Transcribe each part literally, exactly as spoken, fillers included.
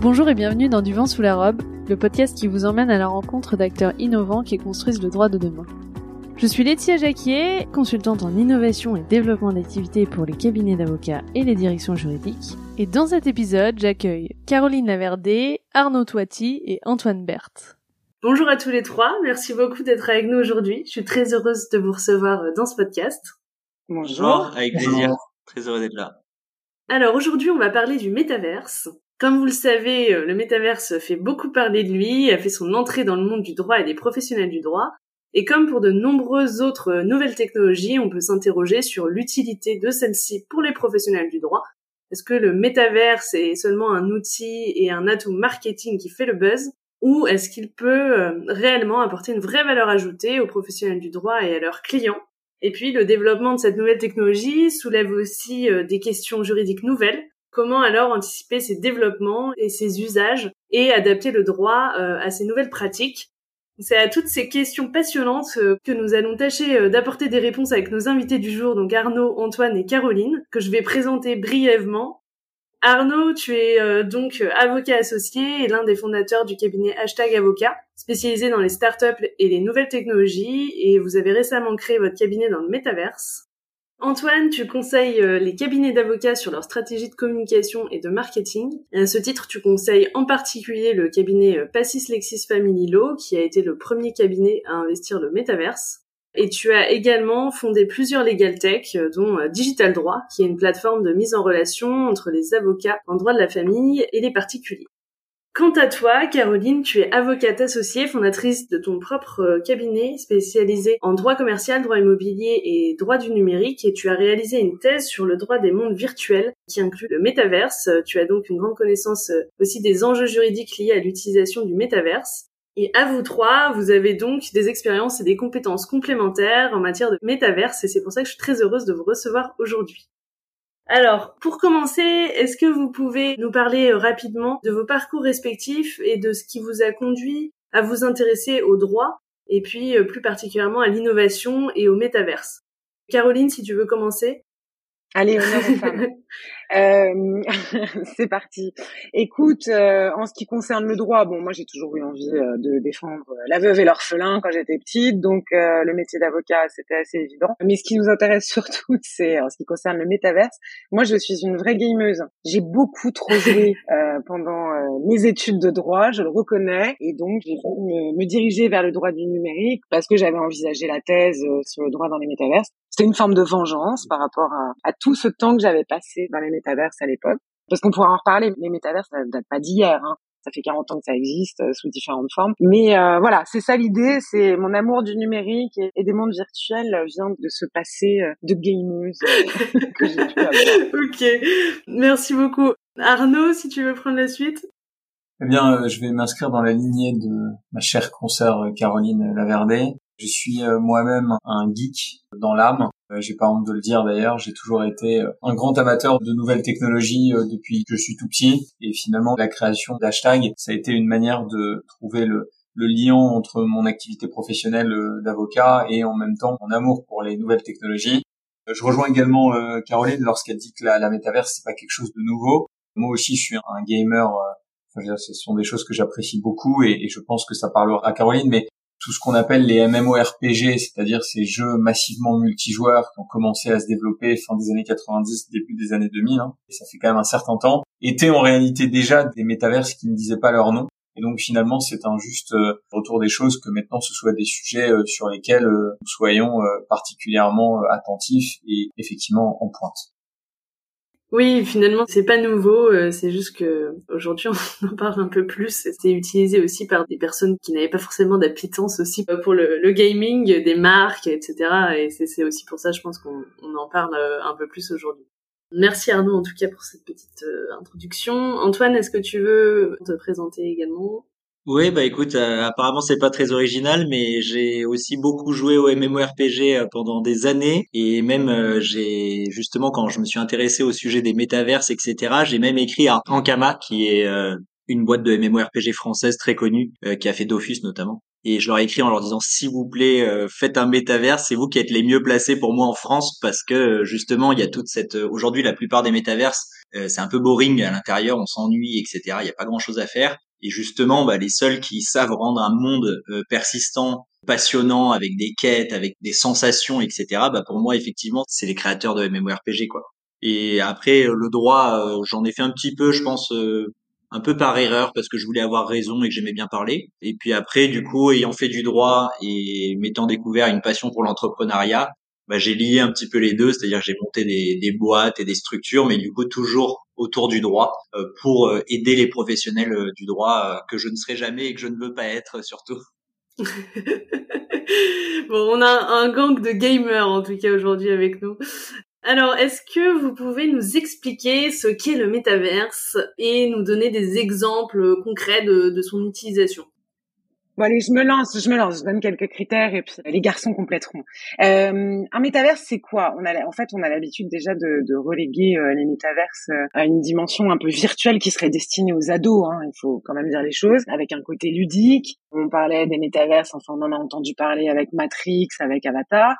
Bonjour et bienvenue dans Du Vent Sous la Robe, le podcast qui vous emmène à la rencontre d'acteurs innovants qui construisent le droit de demain. Je suis Laetitia Jacquier, consultante en innovation et développement d'activités pour les cabinets d'avocats et les directions juridiques. Et dans cet épisode, j'accueille Caroline Laverde, Arnaud Touati et Antoine Berthe. Bonjour à tous les trois, merci beaucoup d'être avec nous aujourd'hui. Je suis très heureuse de vous recevoir dans ce podcast. Bonjour. Bonjour, avec plaisir, très heureux d'être là. Alors aujourd'hui, on va parler du métaverse. Comme vous le savez, le métaverse fait beaucoup parler de lui, a fait son entrée dans le monde du droit et des professionnels du droit. Et comme pour de nombreuses autres nouvelles technologies, on peut s'interroger sur l'utilité de celle-ci pour les professionnels du droit. Est-ce que le métaverse est seulement un outil et un atout marketing qui fait le buzz, ou est-ce qu'il peut réellement apporter une vraie valeur ajoutée aux professionnels du droit et à leurs clients? Et puis, le développement de cette nouvelle technologie soulève aussi des questions juridiques nouvelles. Comment alors anticiper ces développements et ces usages et adapter le droit à ces nouvelles pratiques? C'est à toutes ces questions passionnantes que nous allons tâcher d'apporter des réponses avec nos invités du jour, donc Arnaud, Antoine et Caroline, que je vais présenter brièvement. Arnaud, tu es donc avocat associé et l'un des fondateurs du cabinet Hashtag Avocat, spécialisé dans les startups et les nouvelles technologies, et vous avez récemment créé votre cabinet dans le métaverse. Antoine, tu conseilles les cabinets d'avocats sur leur stratégie de communication et de marketing. Et à ce titre, tu conseilles en particulier le cabinet Pacis Lexis Family Law, qui a été le premier cabinet à investir le métaverse. Et tu as également fondé plusieurs legal tech, dont Digital Droit, qui est une plateforme de mise en relation entre les avocats en droit de la famille et les particuliers. Quant à toi, Caroline, tu es avocate associée, fondatrice de ton propre cabinet spécialisé en droit commercial, droit immobilier et droit du numérique, et tu as réalisé une thèse sur le droit des mondes virtuels qui inclut le métaverse. Tu as donc une grande connaissance aussi des enjeux juridiques liés à l'utilisation du métaverse. Et à vous trois, vous avez donc des expériences et des compétences complémentaires en matière de métaverse, et c'est pour ça que je suis très heureuse de vous recevoir aujourd'hui. Alors, pour commencer, est-ce que vous pouvez nous parler rapidement de vos parcours respectifs et de ce qui vous a conduit à vous intéresser au droit et puis plus particulièrement à l'innovation et au métaverse? Caroline, si tu veux commencer. Allez, honneur aux femmes. Euh, c'est parti. Écoute, euh, en ce qui concerne le droit, bon, moi j'ai toujours eu envie euh, de défendre la veuve et l'orphelin quand j'étais petite, donc euh, le métier d'avocat c'était assez évident. Mais ce qui nous intéresse surtout, c'est en ce qui concerne le métaverse. Moi, je suis une vraie gameuse. J'ai beaucoup trop joué euh, pendant euh, mes études de droit, je le reconnais, et donc j'ai voulu me, me diriger vers le droit du numérique parce que j'avais envisagé la thèse sur le droit dans les métaverses. C'était une forme de vengeance par rapport à, à tout ce temps que j'avais passé dans les métaverses à l'époque. Parce qu'on pourra en reparler, les métaverses, ça date pas d'hier, hein. Ça fait quarante ans que ça existe euh, sous différentes formes. Mais euh, voilà, c'est ça l'idée, c'est mon amour du numérique et, et des mondes virtuels vient de ce passé euh, de gameuse euh, que j'ai pu avoir. Ok, merci beaucoup. Arnaud, si tu veux prendre la suite. Eh bien, euh, je vais m'inscrire dans la lignée de ma chère consoeur Caroline Laverde. Je suis moi-même un geek dans l'âme, j'ai pas honte de le dire d'ailleurs, j'ai toujours été un grand amateur de nouvelles technologies depuis que je suis tout petit, et finalement la création d'hashtags, ça a été une manière de trouver le, le lien entre mon activité professionnelle d'avocat et en même temps mon amour pour les nouvelles technologies. Je rejoins également Caroline lorsqu'elle dit que la, la métaverse c'est pas quelque chose de nouveau. Moi aussi je suis un gamer, enfin, ce sont des choses que j'apprécie beaucoup et, et je pense que ça parlera à Caroline, mais tout ce qu'on appelle les M M O R P G, c'est-à-dire ces jeux massivement multijoueurs qui ont commencé à se développer fin des années quatre-vingt-dix, début des années deux mille, hein, et ça fait quand même un certain temps, étaient en réalité déjà des métaverses qui ne disaient pas leur nom. Et donc finalement, c'est un juste euh, retour des choses que maintenant ce soit des sujets euh, sur lesquels euh, nous soyons euh, particulièrement euh, attentifs et effectivement en pointe. Oui, finalement, c'est pas nouveau, euh, c'est juste que aujourd'hui on en parle un peu plus. C'est utilisé aussi par des personnes qui n'avaient pas forcément d'appétence aussi pour le, le gaming, des marques, et cetera. Et c'est, c'est aussi pour ça, je pense, qu'on on en parle un peu plus aujourd'hui. Merci Arnaud, en tout cas, pour cette petite euh, introduction. Antoine, est-ce que tu veux te présenter également ? Oui, bah écoute, euh, apparemment c'est pas très original, mais j'ai aussi beaucoup joué au M M O R P G pendant des années, et même euh, j'ai justement quand je me suis intéressé au sujet des métaverses, et cetera, j'ai même écrit à Ankama, qui est euh, une boîte de M M O R P G française très connue euh, qui a fait Dofus notamment. Et je leur ai écrit en leur disant, s'il vous plaît, euh, faites un métaverse, c'est vous qui êtes les mieux placés pour moi en France, parce que justement, il y a toute cette... Aujourd'hui, la plupart des métaverses, euh, c'est un peu boring à l'intérieur, on s'ennuie, et cetera. Il n'y a pas grand-chose à faire. Et justement, bah, les seuls qui savent rendre un monde euh, persistant, passionnant, avec des quêtes, avec des sensations, et cetera, bah, pour moi, effectivement, c'est les créateurs de M M O R P G, quoi. Et après, le droit, euh, j'en ai fait un petit peu, je pense... Euh, un peu par erreur parce que je voulais avoir raison et que j'aimais bien parler. Et puis après, du coup, ayant fait du droit et m'étant découvert une passion pour l'entrepreneuriat, bah, j'ai lié un petit peu les deux, c'est-à-dire que j'ai monté des, des boîtes et des structures, mais du coup, toujours autour du droit euh, pour aider les professionnels euh, du droit euh, que je ne serai jamais et que je ne veux pas être, surtout. Bon, on a un gang de gamers, en tout cas, aujourd'hui avec nous. Alors, est-ce que vous pouvez nous expliquer ce qu'est le métaverse et nous donner des exemples concrets de, de son utilisation ? Bon, allez, je me lance, je me lance, je donne quelques critères et puis les garçons compléteront. Euh, un métaverse, c'est quoi ? On a, en fait, on a l'habitude déjà de, de reléguer euh, les métaverses euh, à une dimension un peu virtuelle qui serait destinée aux ados, hein, il faut quand même dire les choses, avec un côté ludique. On parlait des métaverses, enfin, on en a entendu parler avec Matrix, avec Avatar.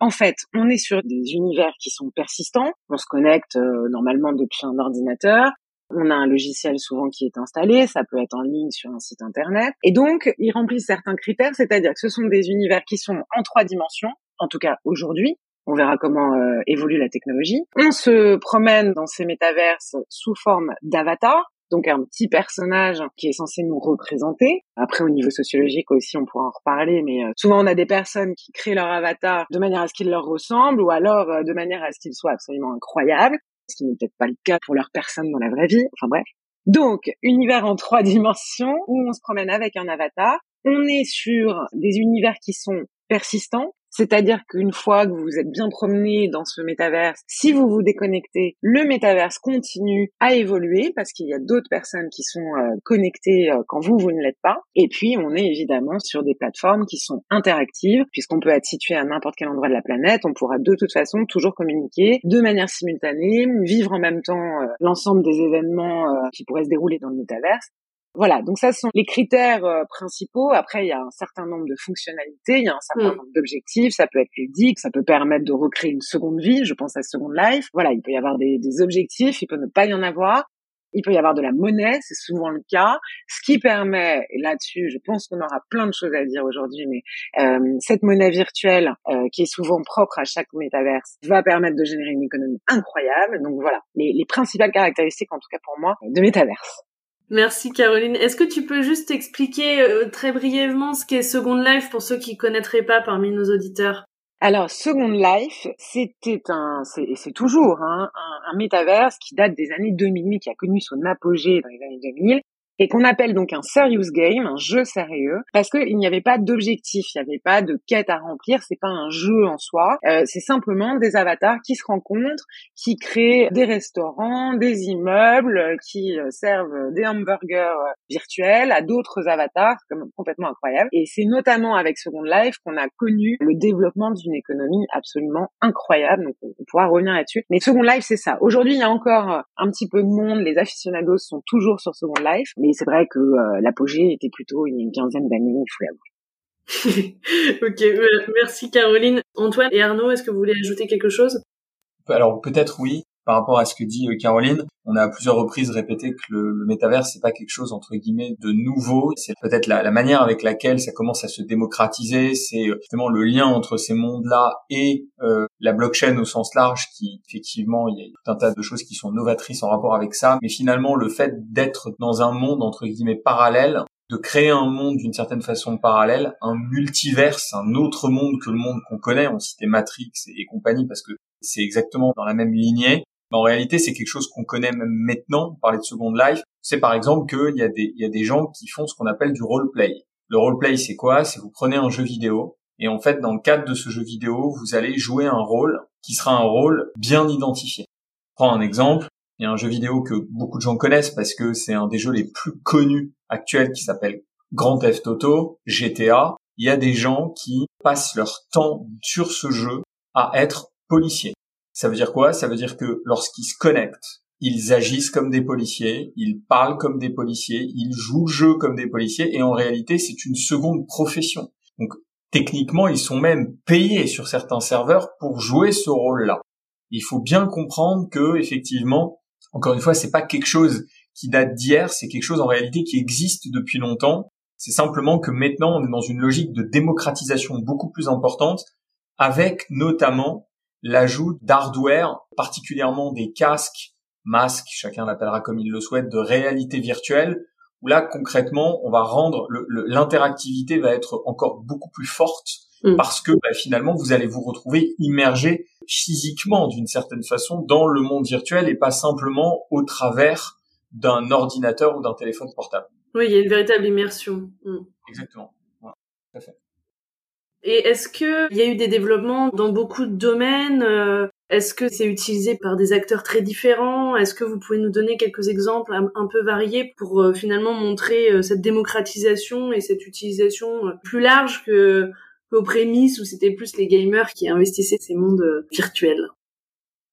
En fait, on est sur des univers qui sont persistants, on se connecte euh, normalement depuis un ordinateur, on a un logiciel souvent qui est installé, ça peut être en ligne sur un site internet, et donc ils remplissent certains critères, c'est-à-dire que ce sont des univers qui sont en trois dimensions, en tout cas aujourd'hui, on verra comment euh, évolue la technologie. On se promène dans ces métaverses sous forme d'avatar, donc un petit personnage qui est censé nous représenter. Après, au niveau sociologique aussi, on pourra en reparler, mais souvent on a des personnes qui créent leur avatar de manière à ce qu'il leur ressemble, ou alors de manière à ce qu'il soit absolument incroyable, ce qui n'est peut-être pas le cas pour leur personne dans la vraie vie, enfin bref. Donc, univers en trois dimensions, où on se promène avec un avatar. On est sur des univers qui sont persistants, c'est-à-dire qu'une fois que vous vous êtes bien promené dans ce métaverse, si vous vous déconnectez, le métaverse continue à évoluer parce qu'il y a d'autres personnes qui sont connectées quand vous, vous ne l'êtes pas. Et puis, on est évidemment sur des plateformes qui sont interactives puisqu'on peut être situé à n'importe quel endroit de la planète. On pourra de toute façon toujours communiquer de manière simultanée, vivre en même temps l'ensemble des événements qui pourraient se dérouler dans le métaverse. Voilà, donc ça, ce sont les critères euh, principaux. Après, il y a un certain nombre de fonctionnalités, il y a un certain mmh. nombre d'objectifs, ça peut être ludique, ça peut permettre de recréer une seconde vie, je pense à Second Life. Voilà, il peut y avoir des, des objectifs, il peut ne pas y en avoir. Il peut y avoir de la monnaie, c'est souvent le cas. Ce qui permet, et là-dessus, je pense qu'on aura plein de choses à dire aujourd'hui, mais euh, cette monnaie virtuelle, euh, qui est souvent propre à chaque métaverse, va permettre de générer une économie incroyable. Donc voilà, les, les principales caractéristiques, en tout cas pour moi, de métaverse. Merci Caroline. Est-ce que tu peux juste expliquer euh, très brièvement ce qu'est Second Life pour ceux qui ne connaîtraient pas parmi nos auditeurs ? Alors Second Life, c'était un, c'est, c'est toujours hein, un, un métaverse qui date des années deux mille, qui a connu son apogée dans les années deux mille. Et qu'on appelle donc un serious game, un jeu sérieux, parce qu'il n'y avait pas d'objectif, il n'y avait pas de quête à remplir, c'est pas un jeu en soi, euh, c'est simplement des avatars qui se rencontrent, qui créent des restaurants, des immeubles, qui servent des hamburgers virtuels à d'autres avatars, c'est quand même complètement incroyable. Et c'est notamment avec Second Life qu'on a connu le développement d'une économie absolument incroyable, donc on pourra revenir là-dessus. Mais Second Life, c'est ça. Aujourd'hui, il y a encore un petit peu de monde, les aficionados sont toujours sur Second Life, mais c'est vrai que euh, l'apogée était plutôt il y a une quinzaine d'années, il faut l'avouer. Ok, voilà. Merci Caroline. Antoine et Arnaud, est-ce que vous voulez ajouter quelque chose ? Alors peut-être oui, par rapport à ce que dit euh, Caroline. On a à plusieurs reprises répété que le, le métaverse, c'est pas quelque chose, entre guillemets, de nouveau. C'est peut-être la, la manière avec laquelle ça commence à se démocratiser. C'est justement le lien entre ces mondes-là et euh, la blockchain au sens large qui, effectivement, il y a tout un tas de choses qui sont novatrices en rapport avec ça. Mais finalement, le fait d'être dans un monde, entre guillemets, parallèle, de créer un monde d'une certaine façon parallèle, un multiverse, un autre monde que le monde qu'on connaît. On citait Matrix et, et compagnie parce que c'est exactement dans la même lignée. En réalité, c'est quelque chose qu'on connaît même maintenant. On parlait de Second Life. C'est par exemple qu'il y a des, il y a des gens qui font ce qu'on appelle du roleplay. Le roleplay, c'est quoi ? C'est vous prenez un jeu vidéo et en fait, dans le cadre de ce jeu vidéo, vous allez jouer un rôle qui sera un rôle bien identifié. Je prends un exemple. Il y a un jeu vidéo que beaucoup de gens connaissent parce que c'est un des jeux les plus connus actuels qui s'appelle Grand Theft Auto, G T A. Il y a des gens qui passent leur temps sur ce jeu à être policiers. Ça veut dire quoi ? Ça veut dire que lorsqu'ils se connectent, ils agissent comme des policiers, ils parlent comme des policiers, ils jouent le jeu comme des policiers, et en réalité, c'est une seconde profession. Donc, techniquement, ils sont même payés sur certains serveurs pour jouer ce rôle-là. Il faut bien comprendre que, effectivement, encore une fois, c'est pas quelque chose qui date d'hier, c'est quelque chose en réalité qui existe depuis longtemps. C'est simplement que maintenant, on est dans une logique de démocratisation beaucoup plus importante, avec notamment l'ajout d'hardware, particulièrement des casques, masques, chacun l'appellera comme il le souhaite, de réalité virtuelle, où là, concrètement, on va rendre le, le, l'interactivité va être encore beaucoup plus forte, mmh. parce que bah, finalement, vous allez vous retrouver immergé physiquement, d'une certaine façon, dans le monde virtuel et pas simplement au travers d'un ordinateur ou d'un téléphone portable. Oui, il y a une véritable immersion. Mmh. Exactement. Voilà. Tout à fait. Et est-ce que il y a eu des développements dans beaucoup de domaines euh... Est-ce que c'est utilisé par des acteurs très différents? Est-ce que vous pouvez nous donner quelques exemples un peu variés pour euh, finalement montrer euh, cette démocratisation et cette utilisation euh, plus large que qu'aux prémices où c'était plus les gamers qui investissaient ces mondes euh, virtuels?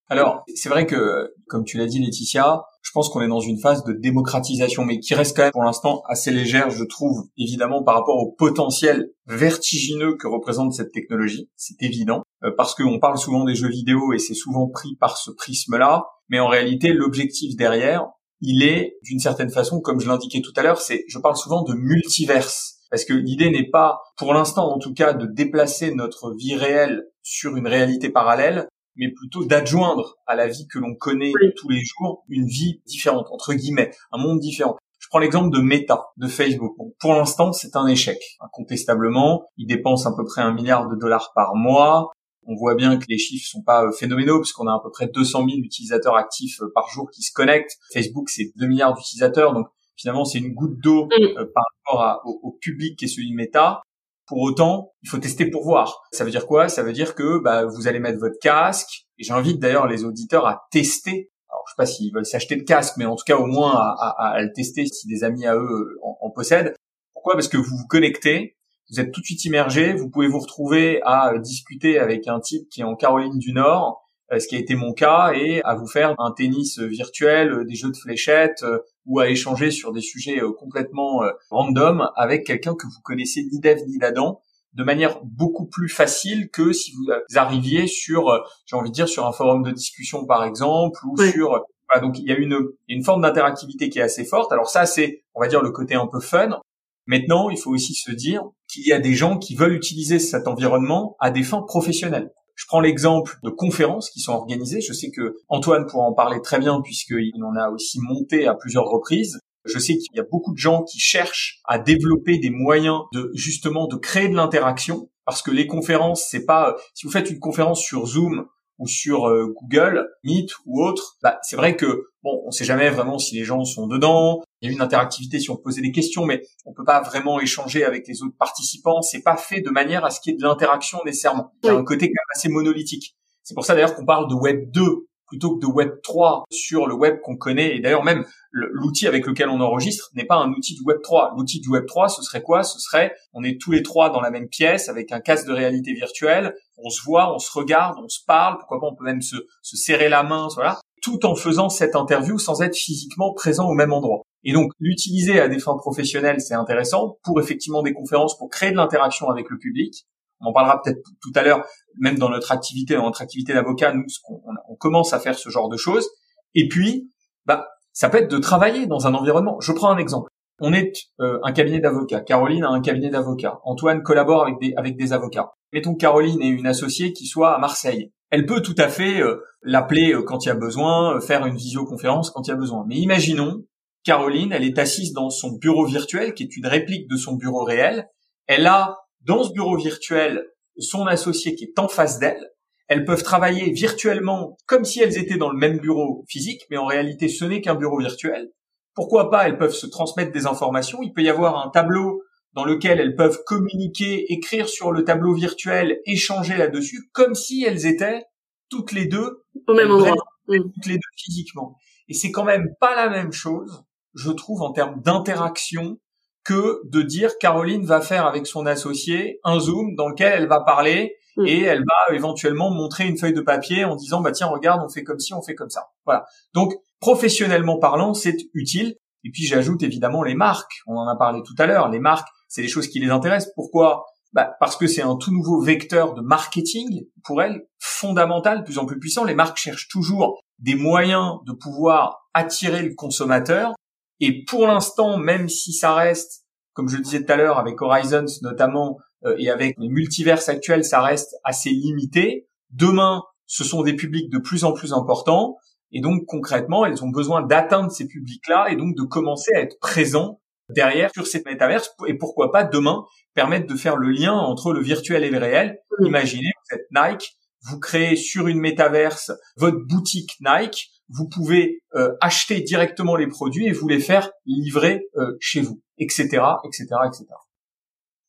Alors, c'est vrai que, comme tu l'as dit Laetitia, je pense qu'on est dans une phase de démocratisation, mais qui reste quand même pour l'instant assez légère, je trouve, évidemment, par rapport au potentiel vertigineux que représente cette technologie. C'est évident, parce qu'on parle souvent des jeux vidéo et c'est souvent pris par ce prisme-là, mais en réalité, l'objectif derrière, il est, d'une certaine façon, comme je l'indiquais tout à l'heure, c'est, je parle souvent de multiverse, parce que l'idée n'est pas, pour l'instant en tout cas, de déplacer notre vie réelle sur une réalité parallèle, mais plutôt d'adjoindre à la vie que l'on connaît tous les jours une vie différente, entre guillemets, un monde différent. Je prends l'exemple de Meta, de Facebook. Bon, pour l'instant, c'est un échec, incontestablement. Ils dépensent à peu près un milliard de dollars par mois. On voit bien que les chiffres sont pas phénoménaux, parce qu'on a à peu près deux cent mille utilisateurs actifs par jour qui se connectent. Facebook, c'est deux milliards d'utilisateurs, donc finalement, c'est une goutte d'eau euh, par rapport à, au, au public qui est celui de Meta. Pour autant, il faut tester pour voir. Ça veut dire quoi? Ça veut dire que bah, vous allez mettre votre casque, et j'invite d'ailleurs les auditeurs à tester. Alors, je sais pas s'ils veulent s'acheter le casque, mais en tout cas, au moins à, à, à le tester si des amis à eux en, en possèdent. Pourquoi? Parce que vous vous connectez, vous êtes tout de suite immergé, vous pouvez vous retrouver à discuter avec un type qui est en Caroline du Nord, ce qui a été mon cas, et à vous faire un tennis virtuel, des jeux de fléchettes, ou à échanger sur des sujets complètement random avec quelqu'un que vous connaissez ni d'Ève ni d'Adam, de manière beaucoup plus facile que si vous arriviez sur, j'ai envie de dire, sur un forum de discussion par exemple, ou oui. sur... Voilà, donc il y a une, une forme d'interactivité qui est assez forte. Alors ça, c'est, on va dire, le côté un peu fun. Maintenant, il faut aussi se dire qu'il y a des gens qui veulent utiliser cet environnement à des fins professionnelles. Je prends l'exemple de conférences qui sont organisées. Je sais que Antoine pourra en parler très bien puisqu'il en a aussi monté à plusieurs reprises. Je sais qu'il y a beaucoup de gens qui cherchent à développer des moyens de, justement, de créer de l'interaction. Parce que les conférences, c'est pas, si vous faites une conférence sur Zoom ou sur euh, Google Meet ou autre, bah, c'est vrai que, bon, on sait jamais vraiment si les gens sont dedans. Il y a une interactivité si on posait des questions, mais on peut pas vraiment échanger avec les autres participants. C'est pas fait de manière à ce qu'il y ait de l'interaction nécessairement. Il y a un côté quand même assez monolithique. C'est pour ça d'ailleurs qu'on parle de Web deux plutôt que de Web trois sur le web qu'on connaît. Et d'ailleurs même l'outil avec lequel on enregistre n'est pas un outil du Web trois. L'outil du Web trois, ce serait quoi? Ce serait, on est tous les trois dans la même pièce avec un casque de réalité virtuelle. On se voit, on se regarde, on se parle. Pourquoi pas, on peut même se, se serrer la main, voilà. Tout en faisant cette interview sans être physiquement présent au même endroit. Et donc, l'utiliser à des fins professionnelles, c'est intéressant, pour effectivement des conférences, pour créer de l'interaction avec le public. On en parlera peut-être tout à l'heure, même dans notre activité, dans notre activité d'avocat, nous, on, on commence à faire ce genre de choses. Et puis, bah, ça peut être de travailler dans un environnement. Je prends un exemple. On est euh, un cabinet d'avocats. Caroline a un cabinet d'avocats. Antoine collabore avec des, avec des avocats. Mettons Caroline est une associée qui soit à Marseille. Elle peut tout à fait euh, l'appeler euh, quand il y a besoin, euh, faire une visioconférence quand il y a besoin. Mais imaginons, Caroline, elle est assise dans son bureau virtuel, qui est une réplique de son bureau réel. Elle a, dans ce bureau virtuel, son associé qui est en face d'elle. Elles peuvent travailler virtuellement comme si elles étaient dans le même bureau physique, mais en réalité, ce n'est qu'un bureau virtuel. Pourquoi pas, elles peuvent se transmettre des informations. Il peut y avoir un tableau dans lequel elles peuvent communiquer, écrire sur le tableau virtuel, échanger là-dessus, comme si elles étaient toutes les deux au même endroit, toutes les deux physiquement. Et c'est quand même pas la même chose, je trouve, en termes d'interaction, que de dire Caroline va faire avec son associé un Zoom dans lequel elle va parler mmh. et elle va éventuellement montrer une feuille de papier en disant bah tiens, regarde, on fait comme ci, on fait comme ça. Voilà. Donc professionnellement parlant, c'est utile. Et puis, j'ajoute évidemment les marques. On en a parlé tout à l'heure. Les marques, c'est les choses qui les intéressent. Pourquoi ? Bah, parce que c'est un tout nouveau vecteur de marketing pour elles, fondamental, de plus en plus puissant. Les marques cherchent toujours des moyens de pouvoir attirer le consommateur. Et pour l'instant, même si ça reste, comme je le disais tout à l'heure, avec Horizons notamment, euh, et avec les multiverses actuels, ça reste assez limité. Demain, ce sont des publics de plus en plus importants. Et donc, concrètement, elles ont besoin d'atteindre ces publics-là et donc de commencer à être présents derrière sur cette métaverse. Et pourquoi pas, demain, permettre de faire le lien entre le virtuel et le réel. Mmh. Imaginez, vous êtes Nike, vous créez sur une métaverse votre boutique Nike. Vous pouvez euh, acheter directement les produits et vous les faire livrer euh, chez vous, et cetera, et cetera, et cetera.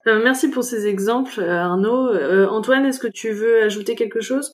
Euh, merci pour ces exemples, Arnaud. Euh, Antoine, est-ce que tu veux ajouter quelque chose ?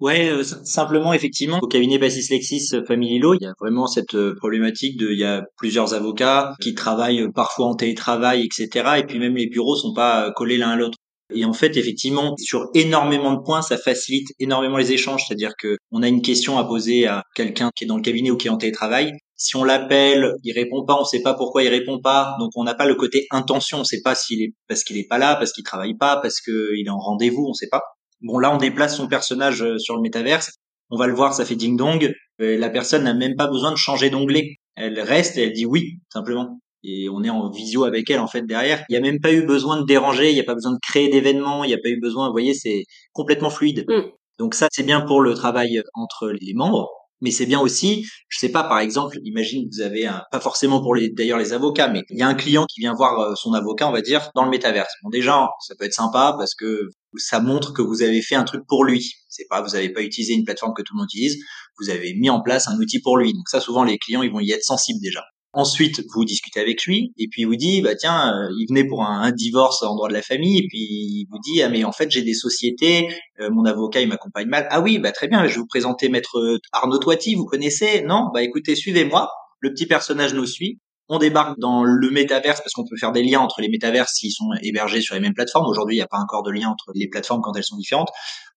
Ouais, euh, simplement, effectivement, au cabinet Pacis Lexis Family Law, il y a vraiment cette euh, problématique de, il y a plusieurs avocats qui travaillent parfois en télétravail, et cetera. Et puis même les bureaux sont pas euh, collés l'un à l'autre. Et en fait, effectivement, sur énormément de points, ça facilite énormément les échanges. C'est-à-dire que on a une question à poser à quelqu'un qui est dans le cabinet ou qui est en télétravail. Si on l'appelle, il répond pas, on sait pas pourquoi il répond pas. Donc, on n'a pas le côté intention. On sait pas s'il est, parce qu'il est pas là, parce qu'il travaille pas, parce qu'il est en rendez-vous, on sait pas. Bon, là, on déplace son personnage sur le métaverse. On va le voir, ça fait ding-dong. La personne n'a même pas besoin de changer d'onglet. Elle reste et elle dit oui, simplement. Et on est en visio avec elle, en fait, derrière. Il n'y a même pas eu besoin de déranger. Il n'y a pas besoin de créer d'événements. Il n'y a pas eu besoin, vous voyez, c'est complètement fluide. Mm. Donc ça, c'est bien pour le travail entre les membres. Mais c'est bien aussi, je sais pas, par exemple, imagine, vous avez un, pas forcément pour les, d'ailleurs, les avocats, mais il y a un client qui vient voir son avocat, on va dire, dans le métaverse. Bon, déjà, ça peut être sympa parce que ça montre que vous avez fait un truc pour lui. C'est pas, vous avez pas utilisé une plateforme que tout le monde utilise. Vous avez mis en place un outil pour lui. Donc ça, souvent, les clients, ils vont y être sensibles déjà. Ensuite, vous discutez avec lui et puis il vous dit, bah tiens, euh, il venait pour un, un divorce en droit de la famille et puis il vous dit, ah mais en fait j'ai des sociétés, euh, mon avocat il m'accompagne mal. Ah oui, bah très bien, je vais vous présenter maître Arnaud Touati, vous connaissez? Non? Bah écoutez, suivez-moi, le petit personnage nous suit, on débarque dans le métaverse parce qu'on peut faire des liens entre les métaverses s'ils sont hébergés sur les mêmes plateformes. Aujourd'hui, il n'y a pas encore de lien entre les plateformes quand elles sont différentes.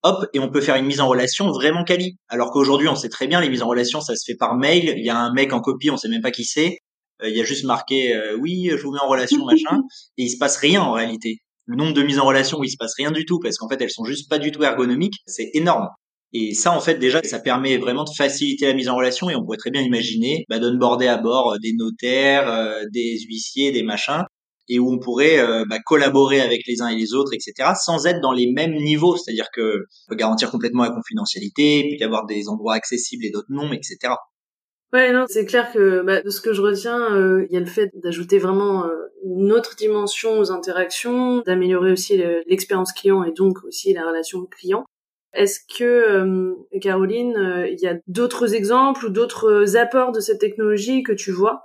Hop, et on peut faire une mise en relation vraiment quali. Alors qu'aujourd'hui, on sait très bien, les mises en relation, ça se fait par mail. Il y a un mec en copie, on sait même pas qui c'est. Euh, il y a juste marqué euh, oui, je vous mets en relation, machin. Et il se passe rien en réalité. Le nombre de mises en relation où il se passe rien du tout, parce qu'en fait, elles sont juste pas du tout ergonomiques, c'est énorme. Et ça, en fait, déjà, ça permet vraiment de faciliter la mise en relation. Et on pourrait très bien imaginer bah, d'onboarder à bord des notaires, euh, des huissiers, des machins, et où on pourrait euh, bah, collaborer avec les uns et les autres, et cetera, sans être dans les mêmes niveaux. C'est-à-dire que on peut garantir complètement la confidentialité, puis avoir des endroits accessibles et d'autres non, et cetera. Ouais, non, c'est clair que bah, de ce que je retiens, il euh, y a le fait d'ajouter vraiment euh, une autre dimension aux interactions, d'améliorer aussi l'expérience client et donc aussi la relation client. Est-ce que, euh, Caroline, euh, il y a d'autres exemples ou d'autres apports de cette technologie que tu vois ?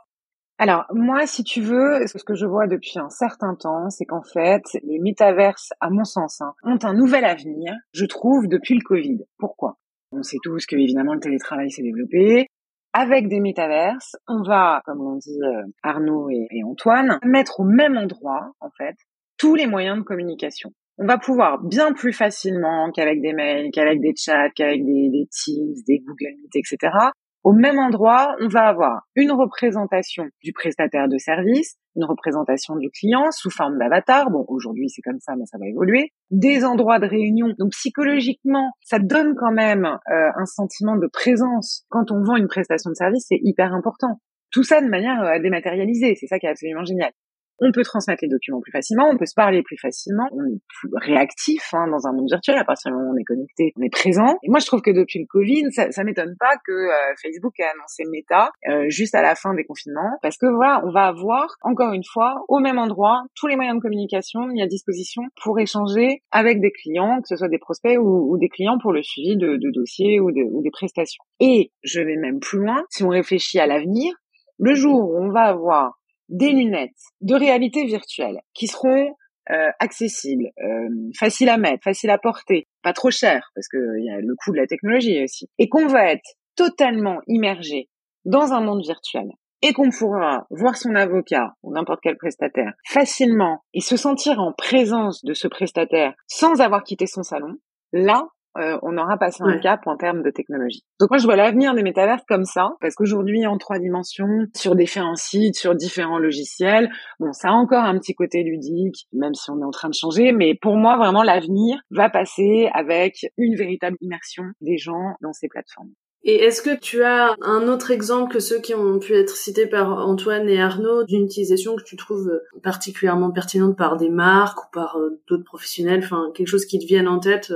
Alors, moi, si tu veux, ce que je vois depuis un certain temps, c'est qu'en fait, les métaverses, à mon sens, hein, ont un nouvel avenir, je trouve, depuis le Covid. Pourquoi ? On sait tous que, évidemment, le télétravail s'est développé. Avec des métaverses, on va, comme l'ont dit euh, Arnaud et, et Antoine, mettre au même endroit, en fait, tous les moyens de communication. On va pouvoir bien plus facilement qu'avec des mails, qu'avec des chats, qu'avec des, des Teams, des Google Meet, et cetera. Au même endroit, on va avoir une représentation du prestataire de service, une représentation du client sous forme d'avatar. Bon, aujourd'hui, c'est comme ça, mais ça va évoluer. Des endroits de réunion. Donc, psychologiquement, ça donne quand même euh, un sentiment de présence. Quand on vend une prestation de service, c'est hyper important. Tout ça de manière euh, dématérialisée. C'est ça qui est absolument génial. On peut transmettre les documents plus facilement, on peut se parler plus facilement, on est plus réactif hein, dans un monde virtuel, à partir du moment où on est connecté, on est présent. Et moi, je trouve que depuis le Covid, ça, ça m'étonne pas que euh, Facebook a annoncé Meta euh, juste à la fin des confinements, parce que voilà, on va avoir, encore une fois, au même endroit, tous les moyens de communication mis à disposition pour échanger avec des clients, que ce soit des prospects ou, ou des clients pour le suivi de, de dossiers ou, de, ou des prestations. Et je vais même plus loin, si on réfléchit à l'avenir, le jour où on va avoir des lunettes de réalité virtuelle qui seront euh, accessibles, euh, faciles à mettre, faciles à porter, pas trop chères, parce que il y a le coût de la technologie aussi, et qu'on va être totalement immergé dans un monde virtuel, et qu'on pourra voir son avocat ou n'importe quel prestataire facilement et se sentir en présence de ce prestataire sans avoir quitté son salon, là, euh, on aura passé un ouais. cap en termes de technologie. Donc moi, je vois l'avenir des métaverses comme ça, parce qu'aujourd'hui, en trois dimensions, sur différents sites, sur différents logiciels, bon, ça a encore un petit côté ludique, même si on est en train de changer, mais pour moi, vraiment, l'avenir va passer avec une véritable immersion des gens dans ces plateformes. Et est-ce que tu as un autre exemple que ceux qui ont pu être cités par Antoine et Arnaud d'une utilisation que tu trouves particulièrement pertinente par des marques ou par d'autres professionnels, enfin quelque chose qui te vienne en tête?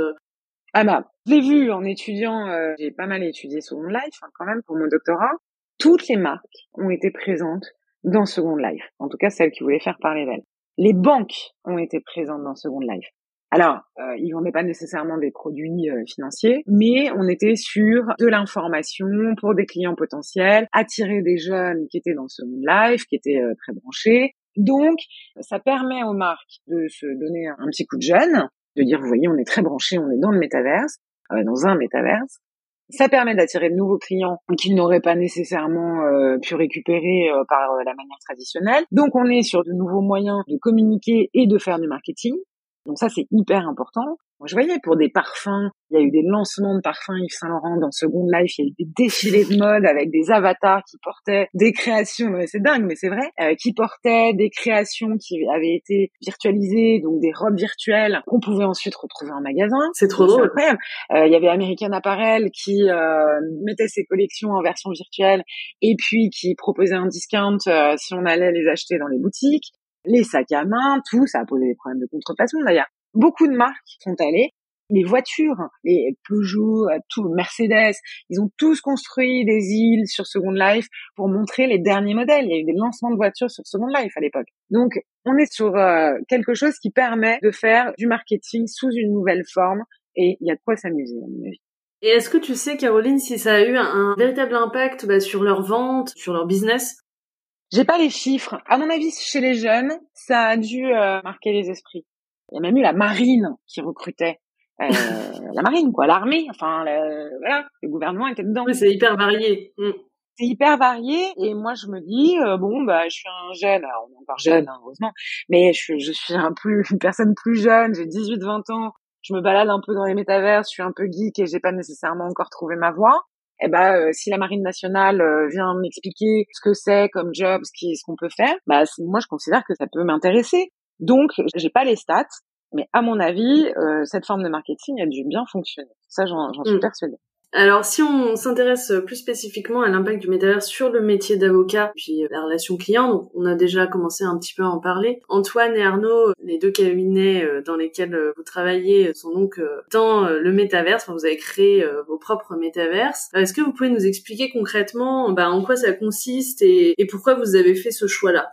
Ah bah, je l'ai vu en étudiant, euh, j'ai pas mal étudié Second Life hein, quand même pour mon doctorat. Toutes les marques ont été présentes dans Second Life, en tout cas celles qui voulaient faire parler d'elles. Les banques ont été présentes dans Second Life. Alors, euh, ils vendaient pas nécessairement des produits euh, financiers, mais on était sur de l'information pour des clients potentiels, attirer des jeunes qui étaient dans ce monde live, qui étaient euh, très branchés. Donc, ça permet aux marques de se donner un petit coup de jeune, de dire, vous voyez, on est très branchés, on est dans le métaverse, euh, dans un métaverse. Ça permet d'attirer de nouveaux clients qu'ils n'auraient pas nécessairement euh, pu récupérer euh, par euh, la manière traditionnelle. Donc, on est sur de nouveaux moyens de communiquer et de faire du marketing. Donc ça, c'est hyper important. Moi, je voyais pour des parfums, il y a eu des lancements de parfums Yves Saint-Laurent dans Second Life, il y a eu des défilés de mode avec des avatars qui portaient des créations, mais c'est dingue, mais c'est vrai, euh, qui portaient des créations qui avaient été virtualisées, donc des robes virtuelles qu'on pouvait ensuite retrouver en magasin. C'est trop drôle. Incroyable. Euh, il y avait American Apparel qui euh, mettait ses collections en version virtuelle et puis qui proposait un discount euh, si on allait les acheter dans les boutiques. Les sacs à main, tout, ça a posé des problèmes de contrefaçon d'ailleurs. Beaucoup de marques sont allées, les voitures, les Peugeot, tout, Mercedes, ils ont tous construit des îles sur Second Life pour montrer les derniers modèles. Il y a eu des lancements de voitures sur Second Life à l'époque. Donc, on est sur euh, quelque chose qui permet de faire du marketing sous une nouvelle forme et il y a de quoi s'amuser à mon avis. Et est-ce que tu sais, Caroline, si ça a eu un véritable impact bah, sur leur vente, sur leur business? J'ai pas les chiffres. À mon avis, chez les jeunes, ça a dû euh, marquer les esprits. Il y a même eu la marine qui recrutait. Euh, la marine, quoi, l'armée. Enfin, le, voilà, le gouvernement était dedans. Mais c'est hyper varié. Mm. C'est hyper varié. Et moi, je me dis, euh, bon, bah, je suis un jeune. Alors, on est encore jeune, hein, heureusement. Mais je, je suis un plus, une personne plus jeune. J'ai dix-huit vingt ans. Je me balade un peu dans les métaverses. Je suis un peu geek et j'ai pas nécessairement encore trouvé ma voie. Eh ben, euh, si la Marine nationale euh, vient m'expliquer ce que c'est comme job, ce, qui, ce qu'on peut faire, bah, moi, je considère que ça peut m'intéresser. Donc, j'ai pas les stats, mais à mon avis, euh, cette forme de marketing a dû bien fonctionner. Ça, j'en, j'en suis mmh. persuadée. Alors, si on s'intéresse plus spécifiquement à l'impact du métavers sur le métier d'avocat, puis la relation client, donc on a déjà commencé un petit peu à en parler. Antoine et Arnaud, les deux cabinets dans lesquels vous travaillez sont donc dans le métavers, enfin, vous avez créé vos propres métavers. Est-ce que vous pouvez nous expliquer concrètement bah, en quoi ça consiste et, et pourquoi vous avez fait ce choix-là?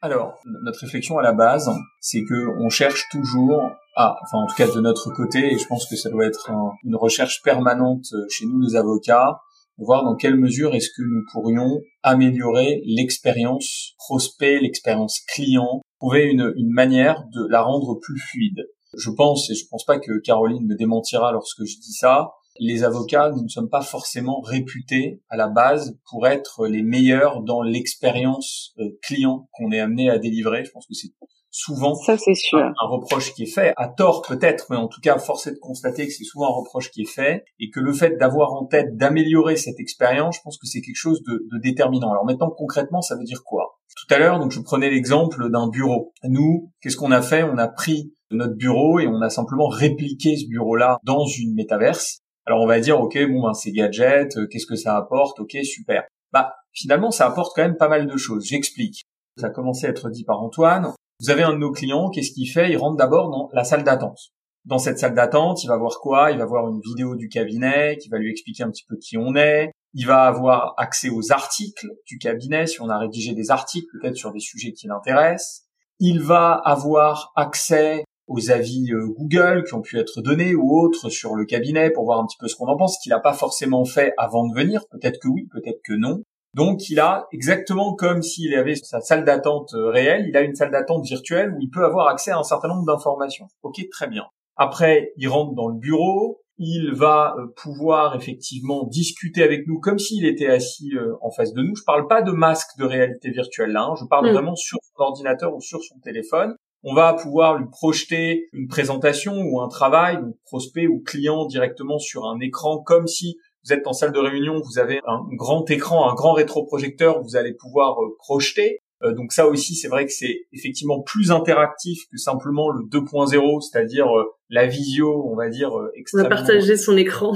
Alors, notre réflexion à la base, c'est que on cherche toujours à, enfin en tout cas de notre côté, et je pense que ça doit être un, une recherche permanente chez nous les avocats, voir dans quelle mesure est-ce que nous pourrions améliorer l'expérience prospect, l'expérience client, trouver une, une manière de la rendre plus fluide. Je pense, et je pense pas que Caroline me démentira lorsque je dis ça, les avocats, nous ne sommes pas forcément réputés à la base pour être les meilleurs dans l'expérience client qu'on est amené à délivrer. Je pense que c'est souvent ça, c'est sûr. Un, un reproche qui est fait, à tort peut-être, mais en tout cas, force est de constater que c'est souvent un reproche qui est fait et que le fait d'avoir en tête d'améliorer cette expérience, je pense que c'est quelque chose de, de déterminant. Alors maintenant, concrètement, ça veut dire quoi? Tout à l'heure, donc je prenais l'exemple d'un bureau. Nous, qu'est-ce qu'on a fait? On a pris notre bureau et on a simplement répliqué ce bureau-là dans une métaverse. Alors on va dire, ok, bon, ben, c'est gadget, euh, qu'est-ce que ça apporte? Ok, super. Bah, finalement, ça apporte quand même pas mal de choses. J'explique. Ça a commencé à être dit par Antoine. Vous avez un de nos clients, qu'est-ce qu'il fait? Il rentre d'abord dans la salle d'attente. Dans cette salle d'attente, il va voir quoi? Il va voir une vidéo du cabinet qui va lui expliquer un petit peu qui on est. Il va avoir accès aux articles du cabinet, si on a rédigé des articles, peut-être sur des sujets qui l'intéressent. Il va avoir accès aux avis Google qui ont pu être donnés ou autres sur le cabinet pour voir un petit peu ce qu'on en pense, qu'il n'a pas forcément fait avant de venir, peut-être que oui, peut-être que non. Donc il a, exactement comme s'il avait sa salle d'attente réelle, il a une salle d'attente virtuelle où il peut avoir accès à un certain nombre d'informations. Ok, très bien. Après, il rentre dans le bureau, il va pouvoir effectivement discuter avec nous comme s'il était assis en face de nous. Je parle pas de masque de réalité virtuelle là, hein. Je parle mmh. vraiment sur son ordinateur ou sur son téléphone. On va pouvoir lui projeter une présentation ou un travail, donc prospect ou client directement sur un écran, comme si vous êtes en salle de réunion, vous avez un grand écran, un grand rétroprojecteur, vous allez pouvoir projeter. Donc ça aussi, c'est vrai que c'est effectivement plus interactif que simplement le deux point zéro, c'est-à-dire la visio, on va dire, extrêmement... On va partager son écran.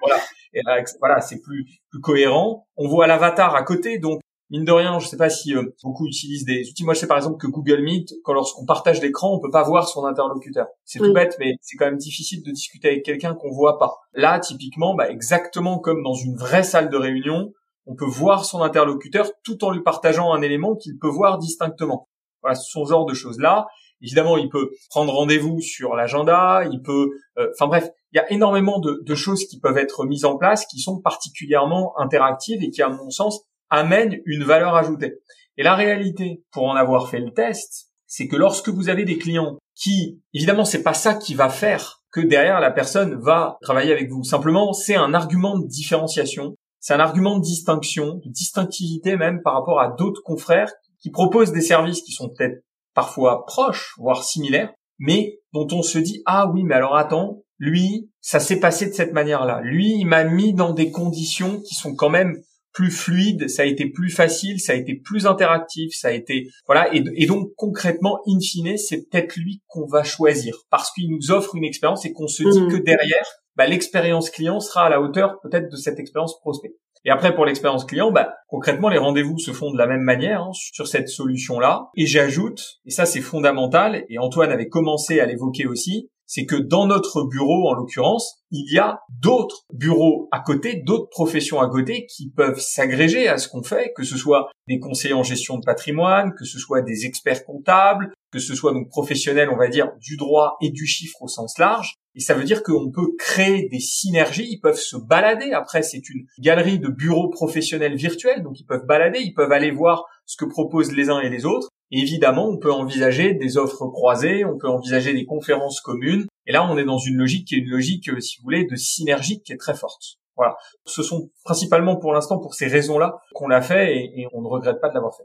Voilà, et là, voilà, c'est plus, plus cohérent. On voit l'avatar à côté, donc mine de rien, je ne sais pas si euh, beaucoup utilisent des outils. Moi, je sais par exemple que Google Meet, quand lorsqu'on partage l'écran, on peut pas voir son interlocuteur. C'est oui. tout bête, mais c'est quand même difficile de discuter avec quelqu'un qu'on voit pas. Là, typiquement, bah, exactement comme dans une vraie salle de réunion, on peut voir son interlocuteur tout en lui partageant un élément qu'il peut voir distinctement. Voilà, ce sont ce genre de choses-là. Évidemment, il peut prendre rendez-vous sur l'agenda, il peut... Enfin euh, bref, il y a énormément de, de choses qui peuvent être mises en place, qui sont particulièrement interactives et qui, à mon sens, amènent une valeur ajoutée. Et la réalité, pour en avoir fait le test, c'est que lorsque vous avez des clients qui... Évidemment, c'est pas ça qui va faire que derrière la personne va travailler avec vous. Simplement, c'est un argument de différenciation, c'est un argument de distinction, de distinctivité même par rapport à d'autres confrères qui proposent des services qui sont peut-être parfois proches, voire similaires, mais dont on se dit « Ah oui, mais alors attends, lui, ça s'est passé de cette manière-là. Lui, il m'a mis dans des conditions qui sont quand même plus fluides, ça a été plus facile, ça a été plus interactif, ça a été... » voilà. Et, et donc, concrètement, in fine, c'est peut-être lui qu'on va choisir parce qu'il nous offre une expérience et qu'on se dit mmh. que derrière, bah, l'expérience client sera à la hauteur peut-être de cette expérience prospect. Et après, pour l'expérience client, bah, concrètement, les rendez-vous se font de la même manière, hein, sur cette solution-là. Et j'ajoute, et ça c'est fondamental, et Antoine avait commencé à l'évoquer aussi, c'est que dans notre bureau, en l'occurrence, il y a d'autres bureaux à côté, d'autres professions à côté qui peuvent s'agréger à ce qu'on fait, que ce soit des conseillers en gestion de patrimoine, que ce soit des experts comptables, que ce soit donc professionnels, on va dire, du droit et du chiffre au sens large. Et ça veut dire qu'on peut créer des synergies, ils peuvent se balader. Après, c'est une galerie de bureaux professionnels virtuels, donc ils peuvent balader, ils peuvent aller voir ce que proposent les uns et les autres. Et évidemment, on peut envisager des offres croisées, on peut envisager des conférences communes. Et là, on est dans une logique qui est une logique, si vous voulez, de synergie qui est très forte. Voilà. Ce sont principalement pour l'instant pour ces raisons-là qu'on l'a fait et, et on ne regrette pas de l'avoir fait.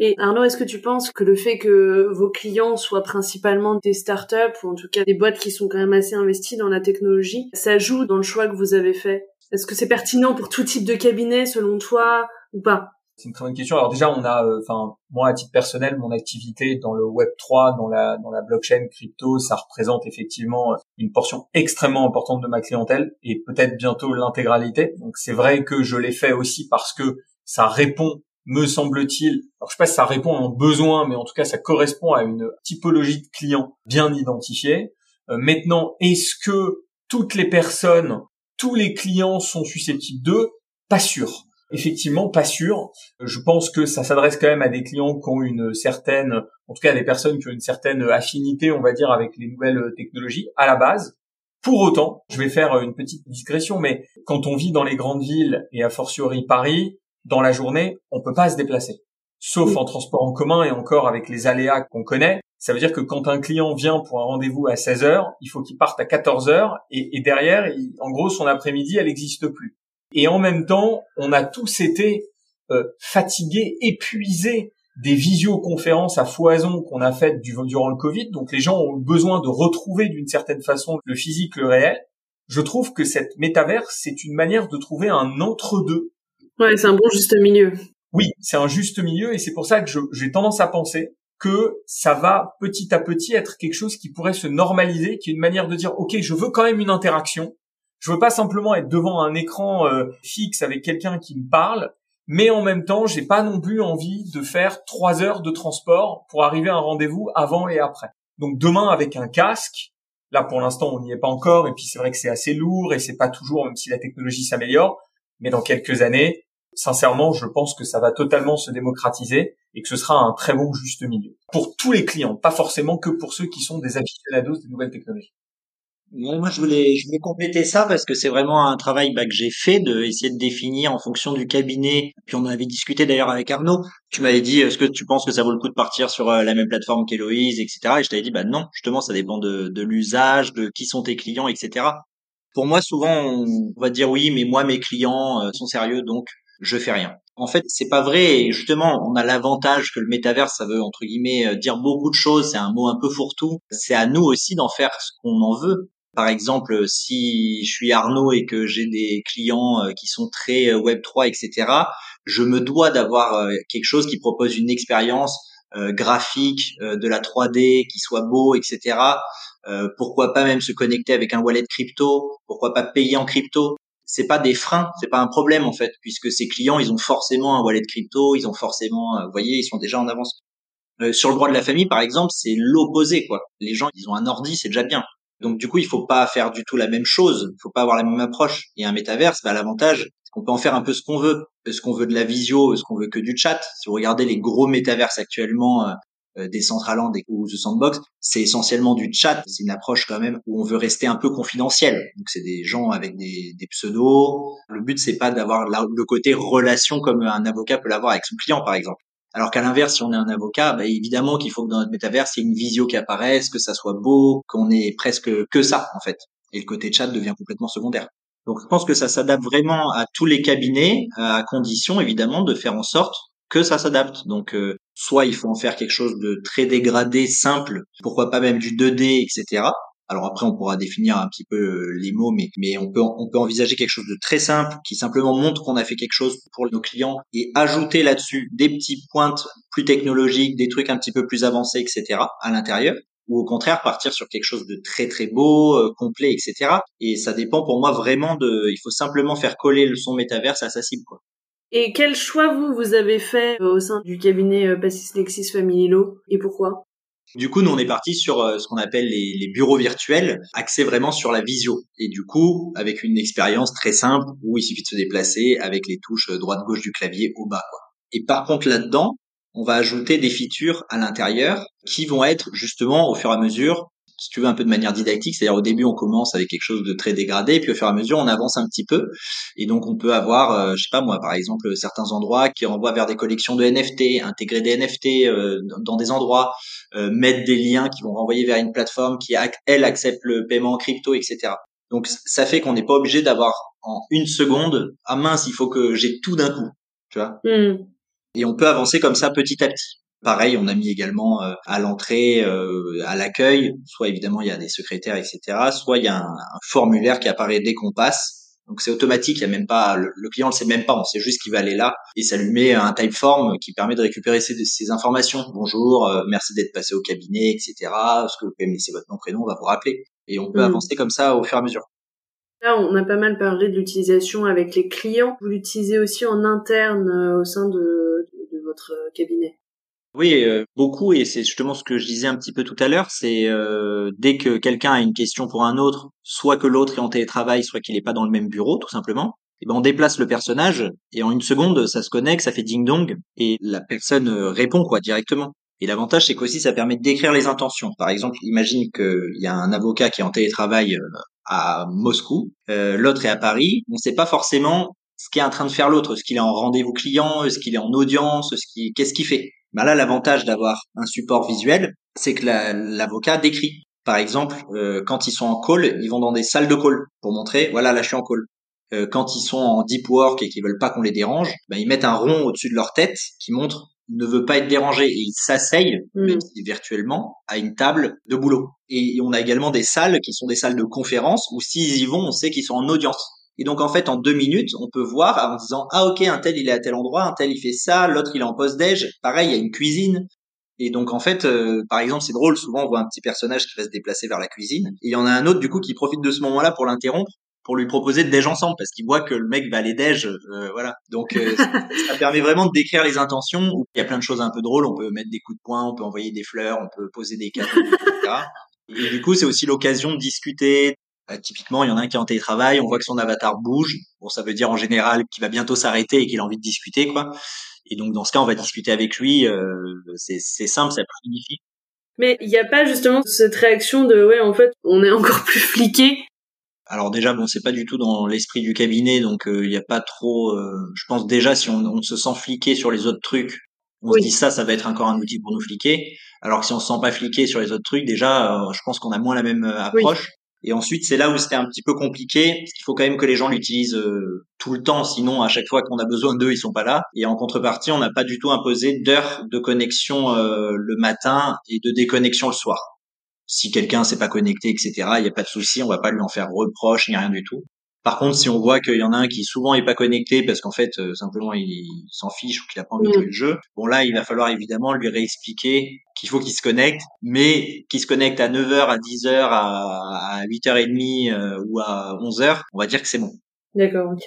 Et Arnaud, est-ce que tu penses que le fait que vos clients soient principalement des startups ou en tout cas des boîtes qui sont quand même assez investies dans la technologie, ça joue dans le choix que vous avez fait? Est-ce que c'est pertinent pour tout type de cabinet selon toi ou pas? C'est une très bonne question. Alors déjà, on a, enfin euh, moi à titre personnel, mon activité dans le Web trois, dans la dans la blockchain crypto, ça représente effectivement une portion extrêmement importante de ma clientèle et peut-être bientôt l'intégralité. Donc c'est vrai que je l'ai fait aussi parce que ça répond, me semble-t-il, alors je sais pas si ça répond à un besoin, mais en tout cas ça correspond à une typologie de clients bien identifiée. Euh, maintenant, est-ce que toutes les personnes, tous les clients sont susceptibles d'eux? Pas sûr. Effectivement, pas sûr. Je pense que ça s'adresse quand même à des clients qui ont une certaine, en tout cas à des personnes qui ont une certaine affinité, on va dire, avec les nouvelles technologies à la base. Pour autant, je vais faire une petite discrétion, mais quand on vit dans les grandes villes et a fortiori Paris, dans la journée, on peut pas se déplacer, sauf en transport en commun et encore avec les aléas qu'on connaît. Ça veut dire que quand un client vient pour un rendez-vous à seize heures, il faut qu'il parte à quatorze heures et, et derrière, il, en gros, son après-midi, elle n'existe plus. Et en même temps, on a tous été euh, fatigués, épuisés des visioconférences à foison qu'on a faites du, durant le Covid. Donc les gens ont besoin de retrouver d'une certaine façon le physique, le réel. Je trouve que cette métaverse, c'est une manière de trouver un entre-deux. Ouais, c'est un bon juste milieu. Oui, c'est un juste milieu et c'est pour ça que je, j'ai tendance à penser que ça va petit à petit être quelque chose qui pourrait se normaliser, qui est une manière de dire « Ok, je veux quand même une interaction, je veux pas simplement être devant un écran euh, fixe avec quelqu'un qui me parle, mais en même temps, j'ai pas non plus envie de faire trois heures de transport pour arriver à un rendez-vous avant et après. » Donc demain, avec un casque, là pour l'instant, on n'y est pas encore et puis c'est vrai que c'est assez lourd et c'est pas toujours, même si la technologie s'améliore, mais dans quelques années, sincèrement, je pense que ça va totalement se démocratiser et que ce sera un très bon juste milieu. Pour tous les clients, pas forcément que pour ceux qui sont des aficionados des nouvelles technologies. Moi, je voulais, je voulais compléter ça parce que c'est vraiment un travail bah, que j'ai fait de essayer de définir en fonction du cabinet. Puis on avait discuté d'ailleurs avec Arnaud. Tu m'avais dit, est-ce que tu penses que ça vaut le coup de partir sur la même plateforme qu'Héloïse, et cetera. Et je t'avais dit, bah non, justement, ça dépend de, de l'usage, de qui sont tes clients, et cetera. Pour moi, souvent, on va dire oui, mais moi, mes clients sont sérieux, donc je fais rien. En fait, c'est pas vrai. Et justement, on a l'avantage que le métaverse, ça veut, entre guillemets, dire beaucoup de choses. C'est un mot un peu fourre-tout. C'est à nous aussi d'en faire ce qu'on en veut. Par exemple, si je suis Arnaud et que j'ai des clients qui sont très web trois, et cetera, je me dois d'avoir quelque chose qui propose une expérience graphique, de la trois D, qui soit beau, et cetera. Pourquoi pas même se connecter avec un wallet crypto? Pourquoi pas payer en crypto? C'est pas des freins, c'est pas un problème en fait, puisque ces clients, ils ont forcément un wallet crypto, ils ont forcément, vous voyez, ils sont déjà en avance. Euh, sur le droit de la famille, par exemple, c'est l'opposé, quoi. Les gens, ils ont un ordi, c'est déjà bien. Donc du coup, il faut pas faire du tout la même chose, il faut pas avoir la même approche. Et un métaverse, bah, l'avantage, c'est qu'on peut en faire un peu ce qu'on veut, ce qu'on veut de la visio, ce qu'on veut que du chat. Si vous regardez les gros métaverses actuellement, euh, des Centraland ou The Sandbox, c'est essentiellement du chat. C'est une approche quand même où on veut rester un peu confidentiel. Donc c'est des gens avec des, des pseudos. Le but c'est pas d'avoir le côté relation comme un avocat peut l'avoir avec son client par exemple. Alors qu'à l'inverse, si on est un avocat, bah évidemment qu'il faut que dans notre métaverse, il y ait une visio qui apparaisse, que ça soit beau, qu'on ait presque que ça en fait. Et le côté chat devient complètement secondaire. Donc je pense que ça s'adapte vraiment à tous les cabinets, à condition évidemment de faire en sorte que ça s'adapte. Donc euh, soit il faut en faire quelque chose de très dégradé, simple, pourquoi pas même du deux D, et cetera. Alors après on pourra définir un petit peu les mots, mais mais on peut on peut envisager quelque chose de très simple qui simplement montre qu'on a fait quelque chose pour nos clients et ajouter là-dessus des petits pointes plus technologiques, des trucs un petit peu plus avancés, et cetera à l'intérieur. Ou au contraire partir sur quelque chose de très très beau, euh, complet, et cetera. Et ça dépend pour moi vraiment de. Il faut simplement faire coller le son métaverse à sa cible, quoi. Et quel choix vous vous avez fait au sein du cabinet Pacis Lexis Family Law et pourquoi? Du coup, nous on est parti sur euh, ce qu'on appelle les, les bureaux virtuels, axés vraiment sur la visio. Et du coup, avec une expérience très simple où il suffit de se déplacer avec les touches droite-gauche du clavier au bas, quoi. Et par contre là-dedans, on va ajouter des features à l'intérieur qui vont être justement au fur et à mesure, si tu veux un peu de manière didactique, c'est-à-dire au début on commence avec quelque chose de très dégradé et puis au fur et à mesure on avance un petit peu et donc on peut avoir, euh, je sais pas moi par exemple certains endroits qui renvoient vers des collections de N F T, intégrer des N F T euh, dans des endroits, euh, mettre des liens qui vont renvoyer vers une plateforme qui elle accepte le paiement en crypto, et cetera. Donc ça fait qu'on n'est pas obligé d'avoir en une seconde, ah mince il faut que j'ai tout d'un coup, tu vois. Mm. Et on peut avancer comme ça petit à petit. Pareil, on a mis également euh, à l'entrée, euh, à l'accueil, soit évidemment il y a des secrétaires, et cetera, soit il y a un, un formulaire qui apparaît dès qu'on passe. Donc c'est automatique, il y a même pas, le, le client ne le sait même pas, on sait juste qu'il va aller là et ça lui met un typeform qui permet de récupérer ses, ses informations. Bonjour, euh, merci d'être passé au cabinet, et cetera. Est-ce que vous pouvez me laisser votre nom, prénom, on va vous rappeler. Et on peut mmh. avancer comme ça au fur et à mesure. Là, on a pas mal parlé de l'utilisation avec les clients. Vous l'utilisez aussi en interne euh, au sein de, de, de votre cabinet? Oui, euh, beaucoup. Et c'est justement ce que je disais un petit peu tout à l'heure. C'est euh, dès que quelqu'un a une question pour un autre, soit que l'autre est en télétravail, soit qu'il n'est pas dans le même bureau, tout simplement, et ben on déplace le personnage et en une seconde, ça se connecte, ça fait ding-dong et la personne répond quoi directement. Et l'avantage, c'est qu'aussi, ça permet de décrire les intentions. Par exemple, imagine qu'il y a un avocat qui est en télétravail euh, à Moscou, euh, l'autre est à Paris, on ne sait pas forcément ce qu'est en train de faire l'autre, ce qu'il est en rendez-vous client, ce qu'il est en audience, ce qui, qu'est-ce qu'il fait. Ben là, l'avantage d'avoir un support visuel, c'est que la, l'avocat décrit. Par exemple, euh, quand ils sont en call, ils vont dans des salles de call pour montrer, voilà, là, je suis en call. Euh, quand ils sont en deep work et qu'ils veulent pas qu'on les dérange, ben, ils mettent un rond au-dessus de leur tête qui montre ne veut pas être dérangé et il s'asseye, mmh. même si virtuellement, à une table de boulot. Et on a également des salles qui sont des salles de conférence où s'ils y vont, on sait qu'ils sont en audience. Et donc, en fait, en deux minutes, on peut voir en disant « Ah, ok, un tel, il est à tel endroit, un tel, il fait ça, l'autre, il est en post-déj. » Pareil, il y a une cuisine. Et donc, en fait, euh, par exemple, c'est drôle, souvent, on voit un petit personnage qui va se déplacer vers la cuisine. Et il y en a un autre, du coup, qui profite de ce moment-là pour l'interrompre, pour lui proposer de déj ensemble, parce qu'il voit que le mec va aller déj, euh, voilà. Donc, euh, ça permet vraiment de décrire les intentions. Il y a plein de choses un peu drôles. On peut mettre des coups de poing, on peut envoyer des fleurs, on peut poser des cadeaux, et cetera. Et du coup, c'est aussi l'occasion de discuter. Euh, typiquement, il y en a un qui est en télétravail, on voit que son avatar bouge. Bon, ça veut dire en général qu'il va bientôt s'arrêter et qu'il a envie de discuter, quoi. Et donc, dans ce cas, on va discuter avec lui. Euh, c'est, c'est simple, ça planifie. Mais il n'y a pas justement cette réaction de ouais, en fait, on est encore plus fliqué. Alors déjà, bon, c'est pas du tout dans l'esprit du cabinet, donc il euh, n'y a pas trop... Euh, je pense déjà, si on, on se sent fliqué sur les autres trucs, on oui. se dit ça, ça va être encore un outil pour nous fliquer. Alors que si on se sent pas fliqué sur les autres trucs, déjà, euh, je pense qu'on a moins la même approche. Oui. Et ensuite, c'est là où c'était un petit peu compliqué, parce qu'il faut quand même que les gens l'utilisent euh, tout le temps, sinon à chaque fois qu'on a besoin d'eux, ils sont pas là. Et en contrepartie, on n'a pas du tout imposé d'heures de connexion euh, le matin et de déconnexion le soir. Si quelqu'un s'est pas connecté, et cetera, il n'y a pas de souci, on va pas lui en faire reproche, il n'y a rien du tout. Par contre, si on voit qu'il y en a un qui souvent est pas connecté parce qu'en fait, euh, simplement, il, il s'en fiche ou qu'il a pas envie de jouer le jeu, bon là, il va falloir évidemment lui réexpliquer qu'il faut qu'il se connecte, mais qu'il se connecte à neuf heures, à dix heures, à, à huit heures trente euh, ou à onze heures, on va dire que c'est bon. D'accord, ok.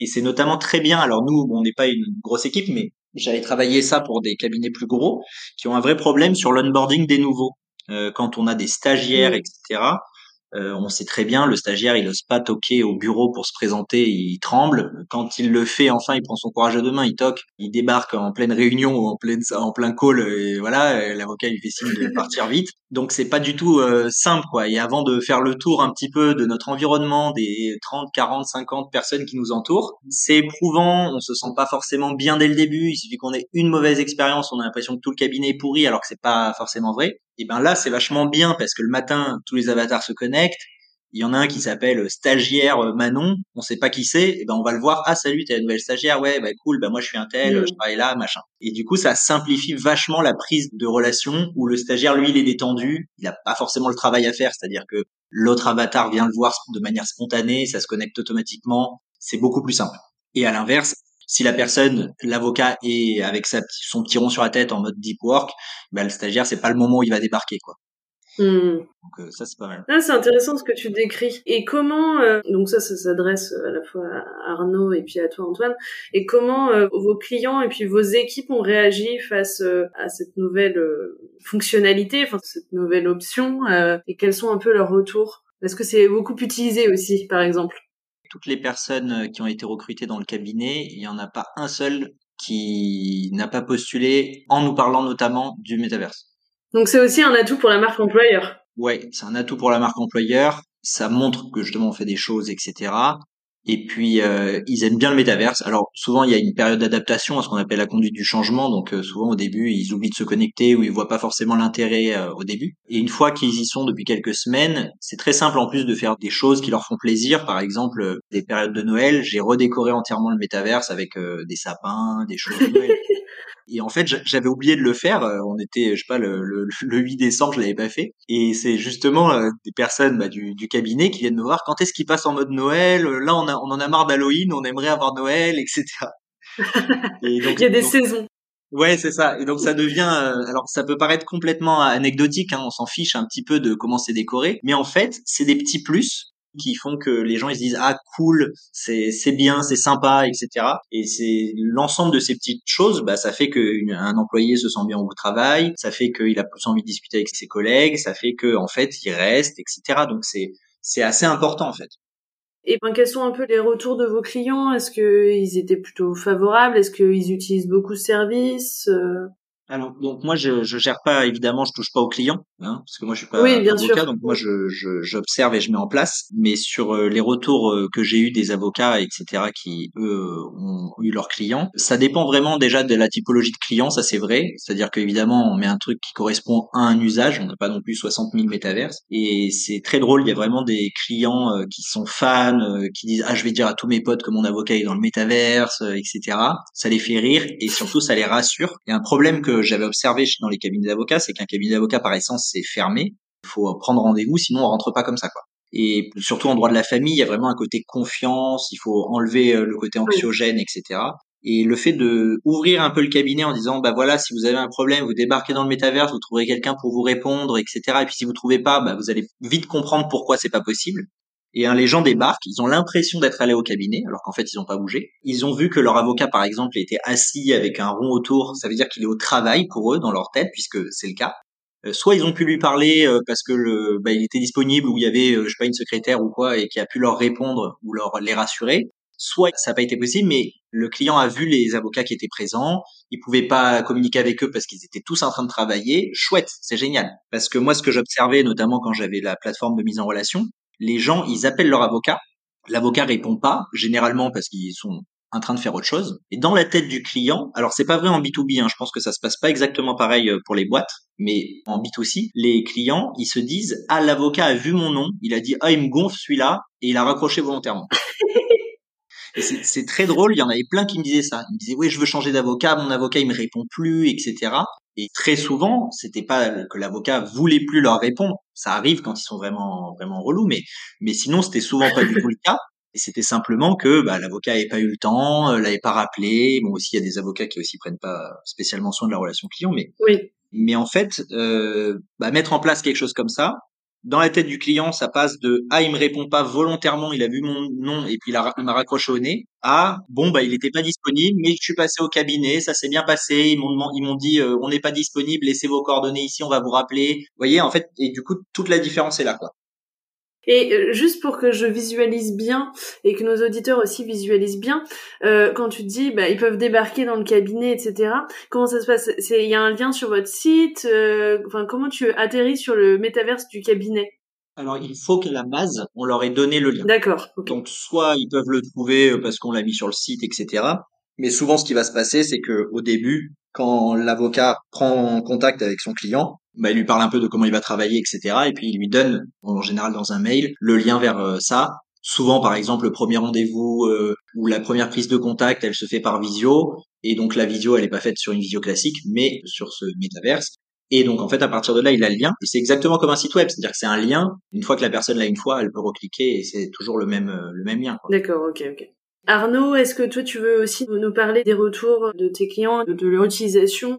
Et c'est notamment très bien, alors nous, bon, on n'est pas une grosse équipe, mais j'avais travaillé ça pour des cabinets plus gros qui ont un vrai problème sur l'onboarding des nouveaux. Euh, quand on a des stagiaires, mmh. et cetera, Euh, on sait très bien, le stagiaire, il n'ose pas toquer au bureau pour se présenter, il tremble. Quand il le fait, enfin, il prend son courage à deux mains, il toque, il débarque en pleine réunion ou en pleine, en plein call, et voilà, l'avocat lui fait signe de partir vite. Donc, c'est pas du tout euh, simple, quoi. Et avant de faire le tour un petit peu de notre environnement, des trente, quarante, cinquante personnes qui nous entourent, c'est éprouvant, on se sent pas forcément bien dès le début. Il suffit qu'on ait une mauvaise expérience, on a l'impression que tout le cabinet est pourri, alors que c'est pas forcément vrai. Et ben là, c'est vachement bien parce que le matin, tous les avatars se connectent. Il y en a un qui s'appelle stagiaire Manon. On sait pas qui c'est. Et ben on va le voir. Ah salut, t'es la nouvelle stagiaire. Ouais, bah cool. Ben moi je suis un tel. Mmh. Je travaille là, machin. Et du coup, ça simplifie vachement la prise de relation où le stagiaire lui, il est détendu. Il a pas forcément le travail à faire. C'est-à-dire que l'autre avatar vient le voir de manière spontanée. Ça se connecte automatiquement. C'est beaucoup plus simple. Et à l'inverse. Si la personne, l'avocat, est avec sa, son petit rond sur la tête en mode deep work, ben le stagiaire, c'est pas le moment où il va débarquer, quoi. Mmh. Donc euh, ça, c'est pas mal. Ah, c'est intéressant ce que tu décris. Et comment, euh, donc ça, ça s'adresse à la fois à Arnaud et puis à toi, Antoine, et comment euh, vos clients et puis vos équipes ont réagi face euh, à cette nouvelle euh, fonctionnalité, enfin cette nouvelle option, euh, et quels sont un peu leurs retours? Est-ce que c'est beaucoup utilisé aussi, par exemple? Toutes les personnes qui ont été recrutées dans le cabinet, il n'y en a pas un seul qui n'a pas postulé en nous parlant notamment du métaverse. Donc c'est aussi un atout pour la marque employeur. Ouais, c'est un atout pour la marque employeur. Ça montre que justement on fait des choses, et cetera. Et puis euh, ils aiment bien le métaverse. Alors souvent il y a une période d'adaptation à ce qu'on appelle la conduite du changement. Donc euh, souvent au début ils oublient de se connecter ou ils voient pas forcément l'intérêt euh, au début. Et une fois qu'ils y sont depuis quelques semaines, c'est très simple en plus de faire des choses qui leur font plaisir. Par exemple euh, des périodes de Noël, j'ai redécoré entièrement le métaverse avec euh, des sapins, des choses de Noël. Et en fait, j'avais oublié de le faire. On était, je sais pas, le, le, le huit décembre, je l'avais pas fait. Et c'est justement euh, des personnes bah, du, du cabinet qui viennent me voir. Quand est-ce qu'ils passent en mode Noël? Là, on, a, on en a marre d'Halloween, on aimerait avoir Noël, et cetera. Et donc, il y a des donc, saisons. Ouais, c'est ça. Et donc ça devient. Euh, alors ça peut paraître complètement anecdotique. Hein, on s'en fiche un petit peu de comment c'est décoré. Mais en fait, c'est des petits plus qui font que les gens ils se disent ah cool, c'est c'est bien, c'est sympa, etc. Et c'est l'ensemble de ces petites choses, bah ça fait que une, un employé se sent bien au travail, ça fait qu'il a plus envie de discuter avec ses collègues, ça fait que en fait il reste, etc. Donc c'est c'est assez important en fait. Et ben, quels sont un peu les retours de vos clients? Est-ce que ils étaient plutôt favorables? Est-ce qu'ils utilisent beaucoup ce service? Alors donc moi je je gère pas évidemment, je touche pas aux clients hein, parce que moi je suis pas oui, bien avocat sûr. Donc moi je je j'observe et je mets en place, mais sur euh, les retours euh, que j'ai eu des avocats etc qui eux ont eu leurs clients, ça dépend vraiment déjà de la typologie de clients, ça c'est vrai, c'est-à-dire qu'évidemment on met un truc qui correspond à un usage, on n'a pas non plus soixante mille métaverses et c'est très drôle, il y a vraiment des clients euh, qui sont fans euh, qui disent ah je vais dire à tous mes potes que mon avocat est dans le métaverse euh, et cetera. Ça les fait rire et surtout ça les rassure. Il y a un problème que j'avais observé dans les cabinets d'avocats, c'est qu'un cabinet d'avocats par essence c'est fermé, il faut prendre rendez-vous sinon on rentre pas comme ça quoi. Et surtout en droit de la famille il y a vraiment un côté confiance, il faut enlever le côté anxiogène etc. Et le fait de ouvrir un peu le cabinet en disant bah voilà si vous avez un problème vous débarquez dans le métaverse, vous trouverez quelqu'un pour vous répondre etc. Et puis si vous trouvez pas bah vous allez vite comprendre pourquoi c'est pas possible. Et hein, les gens débarquent, ils ont l'impression d'être allés au cabinet, alors qu'en fait, ils n'ont pas bougé. Ils ont vu que leur avocat, par exemple, était assis avec un rond autour. Ça veut dire qu'il est au travail pour eux, dans leur tête, puisque c'est le cas. Euh, soit ils ont pu lui parler euh, parce que le, bah, il était disponible ou il y avait, euh, je sais pas, une secrétaire ou quoi, et qui a pu leur répondre ou leur les rassurer. Soit ça n'a pas été possible, mais le client a vu les avocats qui étaient présents. Il pouvait pas communiquer avec eux parce qu'ils étaient tous en train de travailler. Chouette, c'est génial. Parce que moi, ce que j'observais, notamment quand j'avais la plateforme de mise en relation, les gens, ils appellent leur avocat. L'avocat répond pas, généralement parce qu'ils sont en train de faire autre chose. Et dans la tête du client, alors c'est pas vrai en B deux B, hein, je pense que ça se passe pas exactement pareil pour les boîtes, mais en B deux C, les clients, ils se disent « Ah, l'avocat a vu mon nom, il a dit « Ah, il me gonfle celui-là » et il a raccroché volontairement. » Et c'est, c'est très drôle, il y en avait plein qui me disaient ça. Ils me disaient « Oui, je veux changer d'avocat, mon avocat, il me répond plus, et cetera » Et très souvent, c'était pas que l'avocat voulait plus leur répondre. Ça arrive quand ils sont vraiment vraiment relous, mais mais sinon, c'était souvent pas du tout le cas. Et c'était simplement que bah, l'avocat n'avait pas eu le temps, euh, l'avait pas rappelé. Bon, aussi, il y a des avocats qui aussi prennent pas spécialement soin de la relation client, mais oui. Mais en fait, euh, bah, mettre en place quelque chose comme ça, dans la tête du client, ça passe de « Ah, il me répond pas volontairement, il a vu mon nom et puis il, a, il m'a raccroché au nez » à « Bon, bah il était pas disponible, mais je suis passé au cabinet, ça s'est bien passé, ils m'ont, ils m'ont dit euh, « On n'est pas disponible, laissez vos coordonnées ici, on va vous rappeler. » Vous voyez, en fait, et du coup, toute la différence est là, quoi. Et juste pour que je visualise bien et que nos auditeurs aussi visualisent bien, euh, quand tu dis bah ils peuvent débarquer dans le cabinet, et cetera. Comment ça se passe ? C'est il y a un lien sur votre site. Euh, enfin comment tu atterris sur le métaverse du cabinet ? Alors il faut qu'à la base on leur ait donné le lien. D'accord. Okay. Donc soit ils peuvent le trouver parce qu'on l'a mis sur le site, et cetera. Mais souvent ce qui va se passer c'est que au début quand l'avocat prend contact avec son client, bah, il lui parle un peu de comment il va travailler, et cetera. Et puis, il lui donne, en général dans un mail, le lien vers euh, ça. Souvent, par exemple, le premier rendez-vous euh, ou la première prise de contact, elle se fait par visio. Et donc, la visio, elle n'est pas faite sur une visio classique, mais sur ce métaverse. Et donc, en fait, à partir de là, il a le lien. Et c'est exactement comme un site web. C'est-à-dire que c'est un lien. Une fois que la personne l'a une fois, elle peut recliquer et c'est toujours le même, euh, le même lien, quoi. D'accord, ok, ok. Arnaud, est-ce que toi, tu veux aussi nous parler des retours de tes clients, de, de leur utilisation ?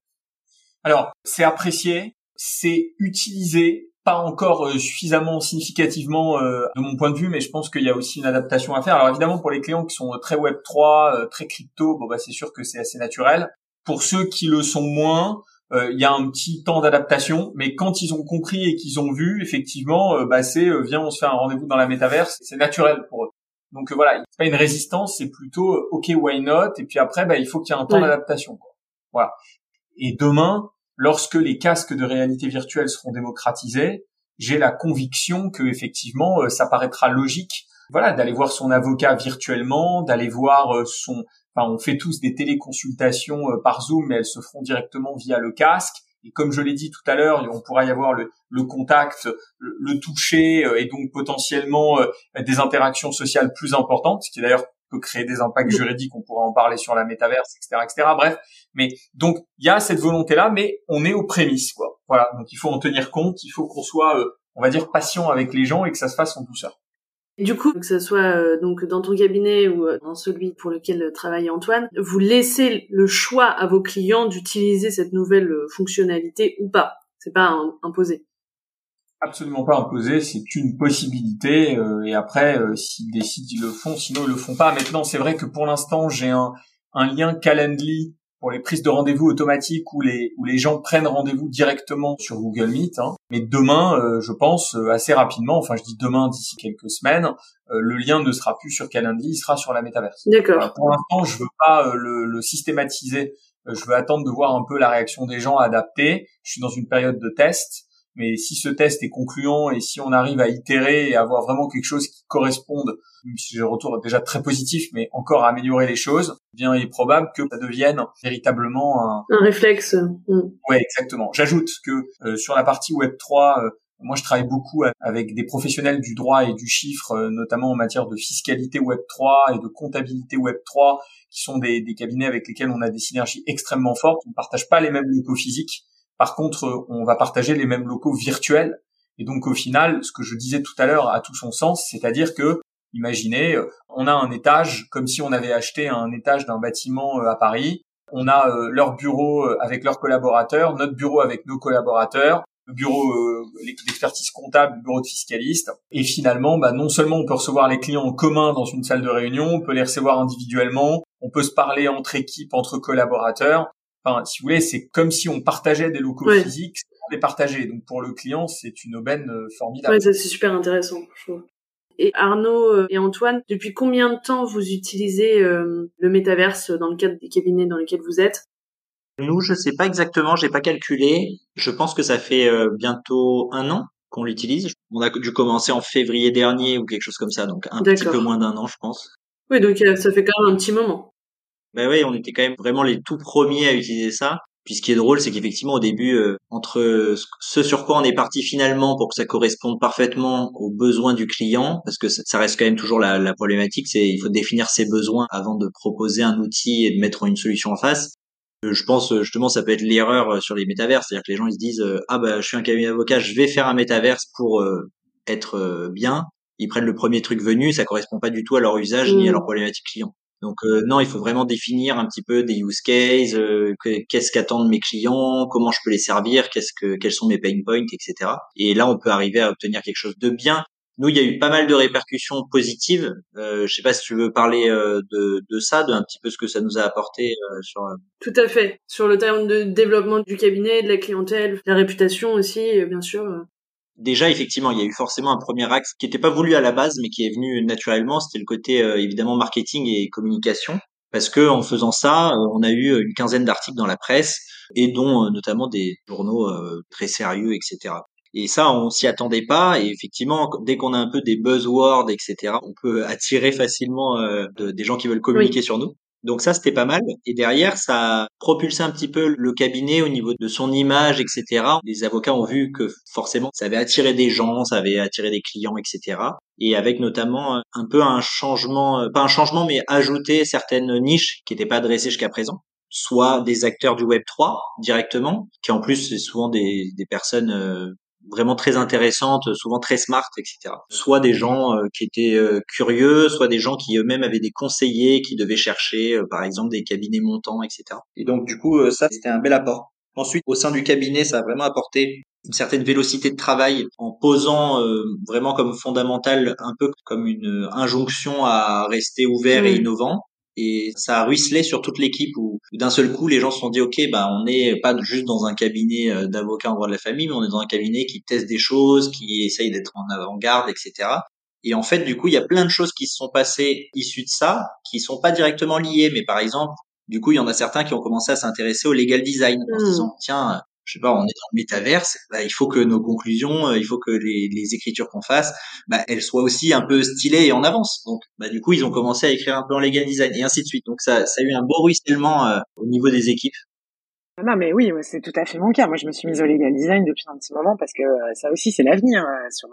Alors, c'est apprécié. C'est utilisé, pas encore suffisamment significativement euh, de mon point de vue, mais je pense qu'il y a aussi une adaptation à faire. Alors évidemment, pour les clients qui sont très Web trois, euh, très crypto, bon bah c'est sûr que c'est assez naturel. Pour ceux qui le sont moins, euh, il y a un petit temps d'adaptation, mais quand ils ont compris et qu'ils ont vu, effectivement, euh, bah c'est euh, viens, on se fait un rendez-vous dans la métaverse, c'est naturel pour eux. Donc euh, voilà, c'est pas une résistance, c'est plutôt euh, OK, why not ? Et puis après, bah il faut qu'il y ait un temps oui. d'adaptation, quoi. Voilà. Et demain, lorsque les casques de réalité virtuelle seront démocratisés, j'ai la conviction que effectivement, ça paraîtra logique, voilà, d'aller voir son avocat virtuellement, d'aller voir son, enfin, on fait tous des téléconsultations par Zoom, mais elles se feront directement via le casque. Et comme je l'ai dit tout à l'heure, on pourra y avoir le, le contact, le, le toucher, et donc potentiellement des interactions sociales plus importantes, ce qui d'ailleurs peut créer des impacts juridiques, on pourra en parler sur la métaverse, et cetera, et cetera. Bref, mais donc il y a cette volonté-là, mais on est aux prémices, quoi. Voilà, donc il faut en tenir compte, il faut qu'on soit, euh, on va dire, patient avec les gens et que ça se fasse en douceur. Du coup, que ce soit euh, donc dans ton cabinet ou euh, dans celui pour lequel travaille Antoine, vous laissez le choix à vos clients d'utiliser cette nouvelle euh, fonctionnalité ou pas. C'est pas un, imposé. Absolument pas imposé, c'est une possibilité euh, et après euh, s'ils décident ils le font, sinon ils le font pas. Maintenant c'est vrai que pour l'instant j'ai un, un lien Calendly pour les prises de rendez-vous automatiques où les où les gens prennent rendez-vous directement sur Google Meet. Hein. Mais demain, euh, je pense euh, assez rapidement, enfin je dis demain d'ici quelques semaines, euh, le lien ne sera plus sur Calendly, il sera sur la métaverse. D'accord. Alors, pour l'instant je veux pas euh, le, le systématiser, euh, je veux attendre de voir un peu la réaction des gens adaptée. Je suis dans une période de test. Mais si ce test est concluant et si on arrive à itérer et avoir vraiment quelque chose qui corresponde, même si le retour est déjà très positif, mais encore à améliorer les choses, bien il est probable que ça devienne véritablement un, un réflexe. Mmh. Ouais, exactement. J'ajoute que euh, sur la partie Web trois, euh, moi je travaille beaucoup avec des professionnels du droit et du chiffre, euh, notamment en matière de fiscalité Web trois et de comptabilité Web trois, qui sont des, des cabinets avec lesquels on a des synergies extrêmement fortes. On ne partage pas les mêmes locaux physiques. Par contre, on va partager les mêmes locaux virtuels. Et donc, au final, ce que je disais tout à l'heure a tout son sens. C'est-à-dire que, imaginez, on a un étage, comme si on avait acheté un étage d'un bâtiment à Paris. On a euh, leur bureau avec leurs collaborateurs, notre bureau avec nos collaborateurs, le bureau euh, d'expertise comptable, le bureau de fiscaliste. Et finalement, bah, non seulement on peut recevoir les clients en commun dans une salle de réunion, on peut les recevoir individuellement, on peut se parler entre équipes, entre collaborateurs. Enfin, si vous voulez, c'est comme si on partageait des locaux oui. physiques, on les partageait. Donc, pour le client, c'est une aubaine formidable. Oui, ça, c'est super intéressant, je trouve. Et Arnaud et Antoine, depuis combien de temps vous utilisez euh, le métaverse dans le cadre des cabinets dans lesquels vous êtes ? Nous, je sais pas exactement, j'ai pas calculé. Je pense que ça fait euh, bientôt un an qu'on l'utilise. On a dû commencer en février dernier ou quelque chose comme ça, donc un D'accord. petit peu moins d'un an, je pense. Oui, donc euh, ça fait quand même un petit moment. Ben oui, on était quand même vraiment les tout premiers à utiliser ça. Puis ce qui est drôle, c'est qu'effectivement au début, euh, entre ce sur quoi on est parti finalement pour que ça corresponde parfaitement aux besoins du client, parce que ça, ça reste quand même toujours la, la problématique, c'est il faut définir ses besoins avant de proposer un outil et de mettre une solution en face. Je pense justement ça peut être l'erreur sur les métaverses, c'est-à-dire que les gens ils se disent euh, ah bah je suis un cabinet d'avocat, je vais faire un métaverse pour euh, être euh, bien. Ils prennent le premier truc venu, ça correspond pas du tout à leur usage mmh. ni à leur problématique client. Donc euh, non, il faut vraiment définir un petit peu des use cases, euh, que, qu'est-ce qu'attendent mes clients, comment je peux les servir, qu'est-ce que quels sont mes pain points, et cetera. Et là, on peut arriver à obtenir quelque chose de bien. Nous, il y a eu pas mal de répercussions positives. Euh, je sais pas si tu veux parler euh, de, de ça, de un petit peu ce que ça nous a apporté euh, sur. Euh... Tout à fait. Sur le terme de développement du cabinet, de la clientèle, la réputation aussi, euh, bien sûr. Euh... Déjà, effectivement, il y a eu forcément un premier axe qui n'était pas voulu à la base, mais qui est venu naturellement. C'était le côté, euh, évidemment, marketing et communication. Parce que, en faisant ça, euh, on a eu une quinzaine d'articles dans la presse, et dont, euh, notamment des journaux euh, très sérieux, et cetera. Et ça, on s'y attendait pas. Et effectivement, dès qu'on a un peu des buzzwords, et cetera, on peut attirer facilement euh, de, des gens qui veulent communiquer oui. sur nous. Donc ça, c'était pas mal. Et derrière, ça a propulsé un petit peu le cabinet au niveau de son image, et cetera. Les avocats ont vu que forcément, ça avait attiré des gens, ça avait attiré des clients, et cetera. Et avec notamment un peu un changement, pas un changement, mais ajouter certaines niches qui n'étaient pas adressées jusqu'à présent. Soit des acteurs du Web trois directement, qui en plus, c'est souvent des, des personnes... Euh, vraiment très intéressante, souvent très smart, et cetera. Soit des gens euh, qui étaient euh, curieux, soit des gens qui eux-mêmes avaient des conseillers qui devaient chercher, euh, par exemple, des cabinets montants, et cetera. Et donc, du coup, euh, ça, c'était un bel apport. Ensuite, au sein du cabinet, ça a vraiment apporté une certaine vélocité de travail en posant euh, vraiment comme fondamental, un peu comme une injonction à rester ouvert mmh. et innovant. Et ça a ruisselé sur toute l'équipe où d'un seul coup, les gens se sont dit « Ok, bah, on n'est pas juste dans un cabinet d'avocats en droit de la famille, mais on est dans un cabinet qui teste des choses, qui essaye d'être en avant-garde, et cetera » Et en fait, du coup, il y a plein de choses qui se sont passées issues de ça, qui sont pas directement liées. Mais par exemple, du coup, il y en a certains qui ont commencé à s'intéresser au legal design en se disant « Tiens, je sais pas, on est dans le métaverse, bah, il faut que nos conclusions, il faut que les, les écritures qu'on fasse, bah, elles soient aussi un peu stylées et en avance. Donc, bah, du coup, ils ont commencé à écrire un peu en legal design et ainsi de suite. Donc, ça, ça a eu un beau ruissellement euh, au niveau des équipes. Non, mais oui, c'est tout à fait mon cas. Moi, je me suis mise au legal design depuis un petit moment parce que ça aussi, c'est l'avenir sur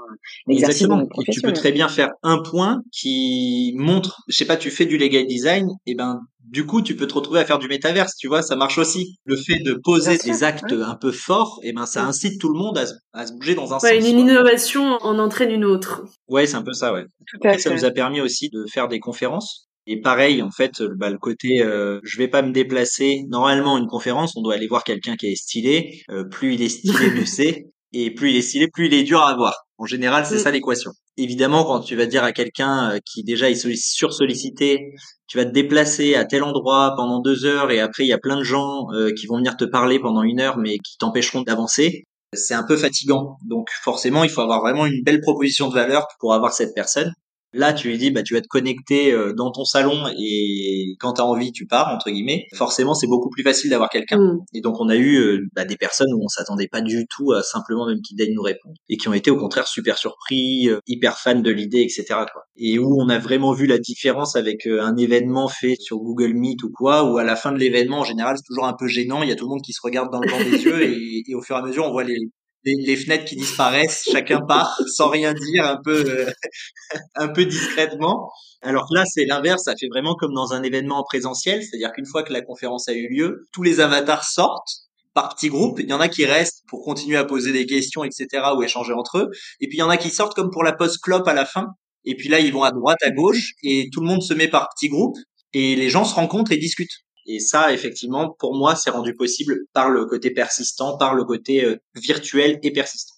l'exercice Exactement. de notre profession. Tu peux très bien faire un point qui montre, je sais pas, tu fais du legal design, et ben, du coup, tu peux te retrouver à faire du métaverse, tu vois, ça marche aussi. Le fait de poser sûr, des actes ouais. un peu forts, et ben, ça incite tout le monde à se, à se bouger dans un ouais, sens. Une innovation en entraîne une autre. Ouais, c'est un peu ça, ouais. Tout à fait. Ça nous a permis aussi de faire des conférences. Et pareil, en fait, bah, le côté euh, je vais pas me déplacer. Normalement, une conférence, on doit aller voir quelqu'un qui est stylé. Euh, plus il est stylé, mieux c'est. Et plus il est stylé, plus il est dur à avoir. En général, c'est ça l'équation. Évidemment, quand tu vas dire à quelqu'un qui déjà est sursollicité, tu vas te déplacer à tel endroit pendant deux heures et après, il y a plein de gens euh, qui vont venir te parler pendant une heure mais qui t'empêcheront d'avancer. C'est un peu fatigant. Donc forcément, il faut avoir vraiment une belle proposition de valeur pour avoir cette personne. Là, tu lui dis, bah, tu vas te connecter dans ton salon et quand t'as envie, tu pars, entre guillemets. Forcément, c'est beaucoup plus facile d'avoir quelqu'un. Mmh. Et donc, on a eu bah, des personnes où on s'attendait pas du tout à simplement même qu'ils daignent nous répondre et qui ont été au contraire super surpris, hyper fans de l'idée, et cetera quoi. Et où on a vraiment vu la différence avec un événement fait sur Google Meet ou quoi, où à la fin de l'événement, en général, c'est toujours un peu gênant. Il y a tout le monde qui se regarde dans le blanc des yeux et, et au fur et à mesure, on voit les... Les, les fenêtres qui disparaissent, chacun part sans rien dire, un peu, euh, un peu discrètement. Alors que là, c'est l'inverse, ça fait vraiment comme dans un événement en présentiel, c'est-à-dire qu'une fois que la conférence a eu lieu, tous les avatars sortent par petits groupes. Il y en a qui restent pour continuer à poser des questions, et cetera, ou échanger entre eux. Et puis il y en a qui sortent comme pour la post-clope à la fin. Et puis là, ils vont à droite, à gauche, et tout le monde se met par petits groupes, et les gens se rencontrent et discutent. Et ça, effectivement, pour moi, c'est rendu possible par le côté persistant, par le côté virtuel et persistant.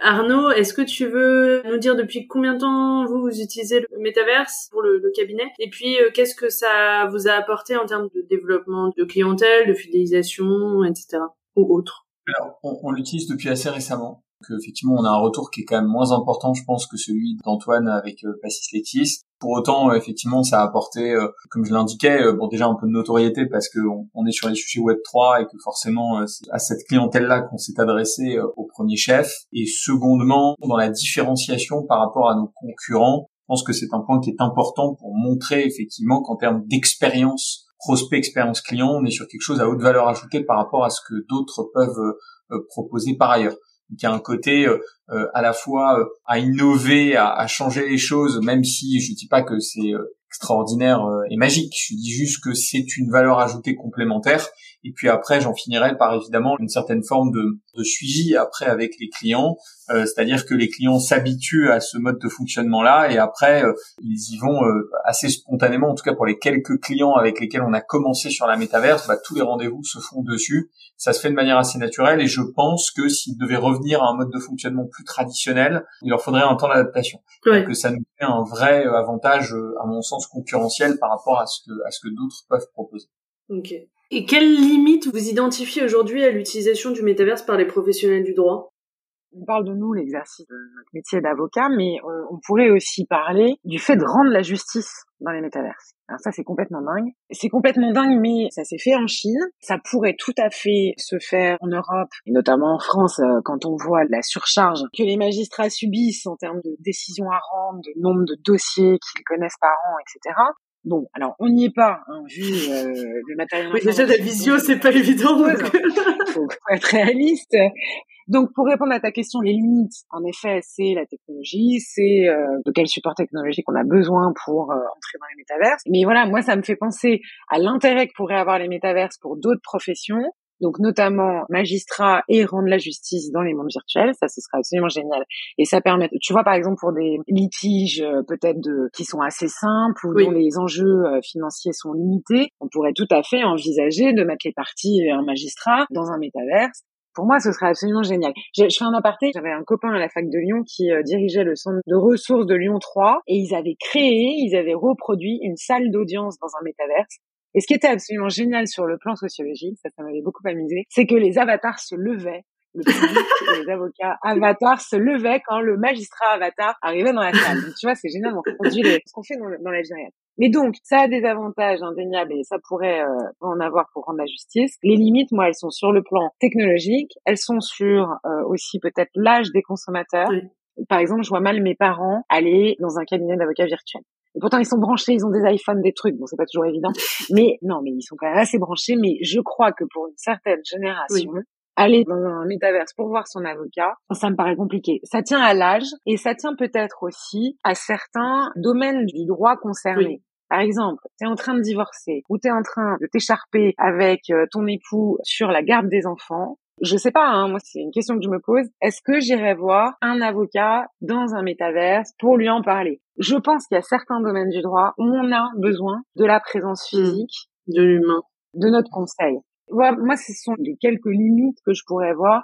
Arnaud, est-ce que tu veux nous dire depuis combien de temps vous, vous utilisez le métaverse pour le, le cabinet? Et puis, euh, qu'est-ce que ça vous a apporté en termes de développement de clientèle, de fidélisation, et cetera ou autre? Alors, on, on l'utilise depuis assez récemment. Donc, effectivement, on a un retour qui est quand même moins important, je pense, que celui d'Antoine avec euh, Pacis Lexis. Pour autant, euh, effectivement, ça a apporté, euh, comme je l'indiquais, euh, bon, déjà un peu de notoriété parce que on, on est sur les sujets Web trois et que forcément, euh, c'est à cette clientèle-là qu'on s'est adressé euh, au premier chef. Et secondement, dans la différenciation par rapport à nos concurrents, je pense que c'est un point qui est important pour montrer effectivement qu'en termes d'expérience prospect expérience client, on est sur quelque chose à haute valeur ajoutée par rapport à ce que d'autres peuvent euh, proposer par ailleurs. Donc, il y a un côté euh, à la fois euh, à innover, à, à changer les choses, même si je dis pas que c'est euh, extraordinaire euh, et magique. Je dis juste que c'est une valeur ajoutée complémentaire. Et puis après, j'en finirai par évidemment une certaine forme de, de suivi après avec les clients, euh, c'est-à-dire que les clients s'habituent à ce mode de fonctionnement-là et après, euh, ils y vont euh, assez spontanément, en tout cas pour les quelques clients avec lesquels on a commencé sur la métaverse, bah, tous les rendez-vous se font dessus. Ça se fait de manière assez naturelle et je pense que s'ils devaient revenir à un mode de fonctionnement plus traditionnel, il leur faudrait un temps d'adaptation. Oui. Donc ça nous fait un vrai avantage, à mon sens, concurrentiel par rapport à ce que, à ce que d'autres peuvent proposer. Ok. Et quelles limites vous identifiez aujourd'hui à l'utilisation du métaverse par les professionnels du droit ? On parle de nous, l'exercice de notre métier d'avocat, mais on, on pourrait aussi parler du fait de rendre la justice dans les métaverses. Alors ça, c'est complètement dingue. C'est complètement dingue, mais ça s'est fait en Chine. Ça pourrait tout à fait se faire en Europe, et notamment en France, quand on voit la surcharge que les magistrats subissent en termes de décisions à rendre, de nombre de dossiers qu'ils connaissent par an, et cetera Bon, alors on n'y est pas, hein, vu euh, le matériel. Oui, déjà la visio, c'est pas évident. Il donc... faut être réaliste. Donc, pour répondre à ta question, les limites, en effet, c'est la technologie, c'est euh, de quel support technologique on a besoin pour euh, entrer dans les métaverses. Mais voilà, moi, ça me fait penser à l'intérêt que pourraient avoir les métaverses pour d'autres professions, donc notamment magistrats et rendre la justice dans les mondes virtuels. Ça, ce serait absolument génial. Et ça permet, tu vois, par exemple, pour des litiges peut-être de, qui sont assez simples ou oui. dont les enjeux financiers sont limités, on pourrait tout à fait envisager de mettre les parties et un magistrat dans un métaverse. Pour moi, ce serait absolument génial. Je, je fais un aparté, j'avais un copain à la fac de Lyon qui euh, dirigeait le centre de ressources de Lyon trois et ils avaient créé, ils avaient reproduit une salle d'audience dans un métaverse. Et ce qui était absolument génial sur le plan sociologique, ça, ça m'avait beaucoup amusé, c'est que les avatars se levaient, le public, les avocats avatars se levaient quand le magistrat avatar arrivait dans la salle. Donc, tu vois, c'est génial, on reproduit ce qu'on fait dans, le, dans la vie réelle. Mais donc, ça a des avantages indéniables et ça pourrait euh, en avoir pour rendre la justice. Les limites, moi, elles sont sur le plan technologique, elles sont sur euh, aussi peut-être l'âge des consommateurs. Oui. Par exemple, je vois mal mes parents aller dans un cabinet d'avocats virtuel. Et pourtant, ils sont branchés, ils ont des iPhones, des trucs, bon, c'est pas toujours évident. Mais non, mais ils sont quand même assez branchés. Mais je crois que pour une certaine génération, oui. aller dans un métaverse pour voir son avocat, ça me paraît compliqué. Ça tient à l'âge et ça tient peut-être aussi à certains domaines du droit concernés. Oui. Par exemple, t'es en train de divorcer ou t'es en train de t'écharper avec ton époux sur la garde des enfants. Je sais pas, hein, moi c'est une question que je me pose. Est-ce que j'irai voir un avocat dans un métaverse pour lui en parler ? Je pense qu'il y a certains domaines du droit où on a besoin de la présence physique, de l'humain, de notre conseil. Voilà, moi, ce sont les quelques limites que je pourrais avoir.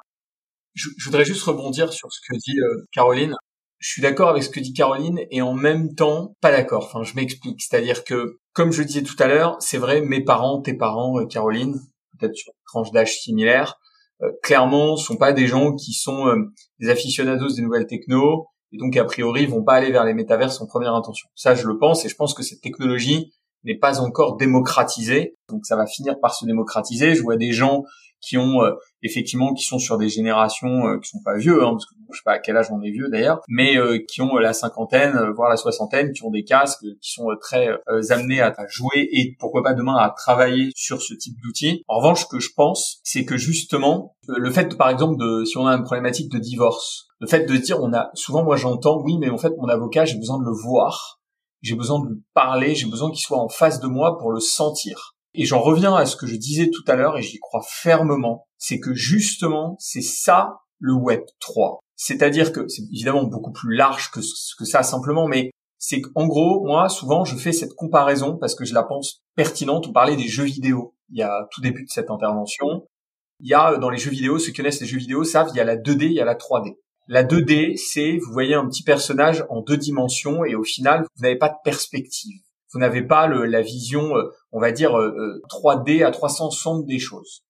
Je, je voudrais juste rebondir sur ce que dit euh, Caroline. Je suis d'accord avec ce que dit Caroline et en même temps pas d'accord. Enfin, je m'explique. C'est-à-dire que, comme je disais tout à l'heure, c'est vrai, mes parents, tes parents, euh, Caroline, peut-être sur une tranche d'âge similaire, euh, clairement, sont pas des gens qui sont euh, des aficionados des nouvelles technos. Et donc, a priori, ils vont pas aller vers les métaverses en première intention. Ça, je le pense, et je pense que cette technologie n'est pas encore démocratisée. Donc, ça va finir par se démocratiser. Je vois des gens qui ont, euh, effectivement, qui sont sur des générations euh, qui sont pas vieux, hein, parce que je sais pas à quel âge on est vieux, d'ailleurs, mais euh, qui ont euh, la cinquantaine, euh, voire la soixantaine, qui ont des casques, euh, qui sont euh, très euh, amenés à, à jouer et, pourquoi pas, demain, à travailler sur ce type d'outils. En revanche, ce que je pense, c'est que, justement, euh, le fait, par exemple, de si on a une problématique de divorce, le fait de dire, on a souvent, moi j'entends, oui, mais en fait, mon avocat, j'ai besoin de le voir, j'ai besoin de lui parler, j'ai besoin qu'il soit en face de moi pour le sentir. Et j'en reviens à ce que je disais tout à l'heure, et j'y crois fermement, c'est que justement, c'est ça le Web trois. C'est-à-dire que, c'est évidemment beaucoup plus large que, que ça simplement, mais c'est qu'en gros, moi, souvent, je fais cette comparaison parce que je la pense pertinente. On parlait des jeux vidéo, il y a tout début de cette intervention. Il y a, dans les jeux vidéo, ceux qui connaissent les jeux vidéo savent, il y a la deux D, il y a la trois D. La deux D, c'est, vous voyez un petit personnage en deux dimensions et au final, vous n'avez pas de perspective. Vous n'avez pas le, la vision, on va dire, trois D à trois cents des choses.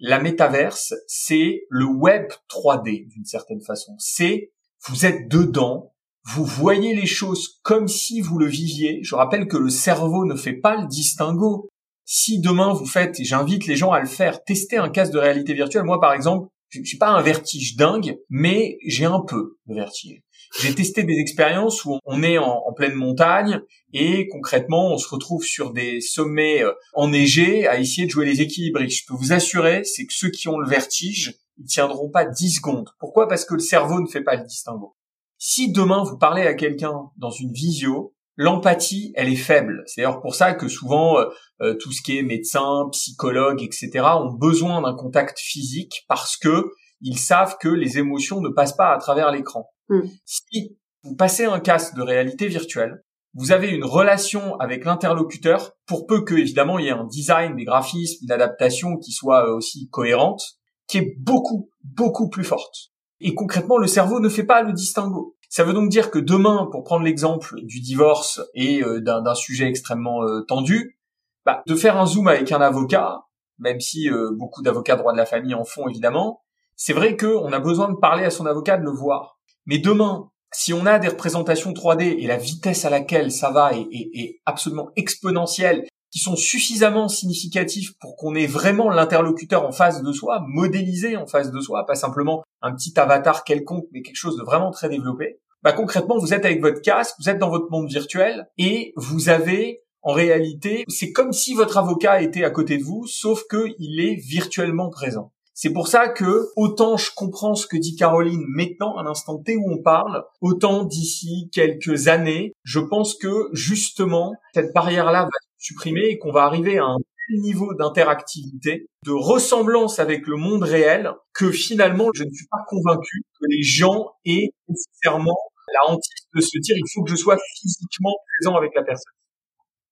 La métaverse, c'est le web trois D d'une certaine façon. C'est, vous êtes dedans, vous voyez les choses comme si vous le viviez. Je rappelle que le cerveau ne fait pas le distinguo. Si demain vous faites, et j'invite les gens à le faire, tester un casque de réalité virtuelle. Moi, par exemple, je, je suis pas un vertige dingue, mais j'ai un peu de vertige. J'ai testé des expériences où on est en, en pleine montagne et concrètement, on se retrouve sur des sommets enneigés à essayer de jouer les équilibres. Et je peux vous assurer, c'est que ceux qui ont le vertige, ils tiendront pas dix secondes. Pourquoi? Parce que le cerveau ne fait pas le distinguo. Si demain, vous parlez à quelqu'un dans une visio, l'empathie, elle est faible. C'est d'ailleurs pour ça que souvent, euh, tout ce qui est médecin, psychologue, et cetera ont besoin d'un contact physique parce que ils savent que les émotions ne passent pas à travers l'écran. Mmh. Si vous passez un casque de réalité virtuelle, vous avez une relation avec l'interlocuteur, pour peu que, évidemment, il y ait un design, des graphismes, une adaptation qui soit aussi cohérente, qui est beaucoup, beaucoup plus forte. Et concrètement, le cerveau ne fait pas le distinguo. Ça veut donc dire que demain, pour prendre l'exemple du divorce et euh, d'un, d'un sujet extrêmement euh, tendu, bah, de faire un zoom avec un avocat, même si euh, beaucoup d'avocats droit de la famille en font évidemment, c'est vrai qu'on a besoin de parler à son avocat, de le voir. Mais demain, si on a des représentations trois D et la vitesse à laquelle ça va est, est, est absolument exponentielle, qui sont suffisamment significatifs pour qu'on ait vraiment l'interlocuteur en face de soi, modélisé en face de soi, pas simplement un petit avatar quelconque, mais quelque chose de vraiment très développé, bah concrètement, vous êtes avec votre casque, vous êtes dans votre monde virtuel et vous avez, en réalité, c'est comme si votre avocat était à côté de vous, sauf qu'il est virtuellement présent. C'est pour ça que, autant je comprends ce que dit Caroline maintenant, à l'instant T où on parle, autant d'ici quelques années, je pense que, justement, cette barrière-là va se supprimer et qu'on va arriver à un tel niveau d'interactivité, de ressemblance avec le monde réel, que finalement, je ne suis pas convaincu que les gens aient nécessairement la hantise de se dire « il faut que je sois physiquement présent avec la personne ».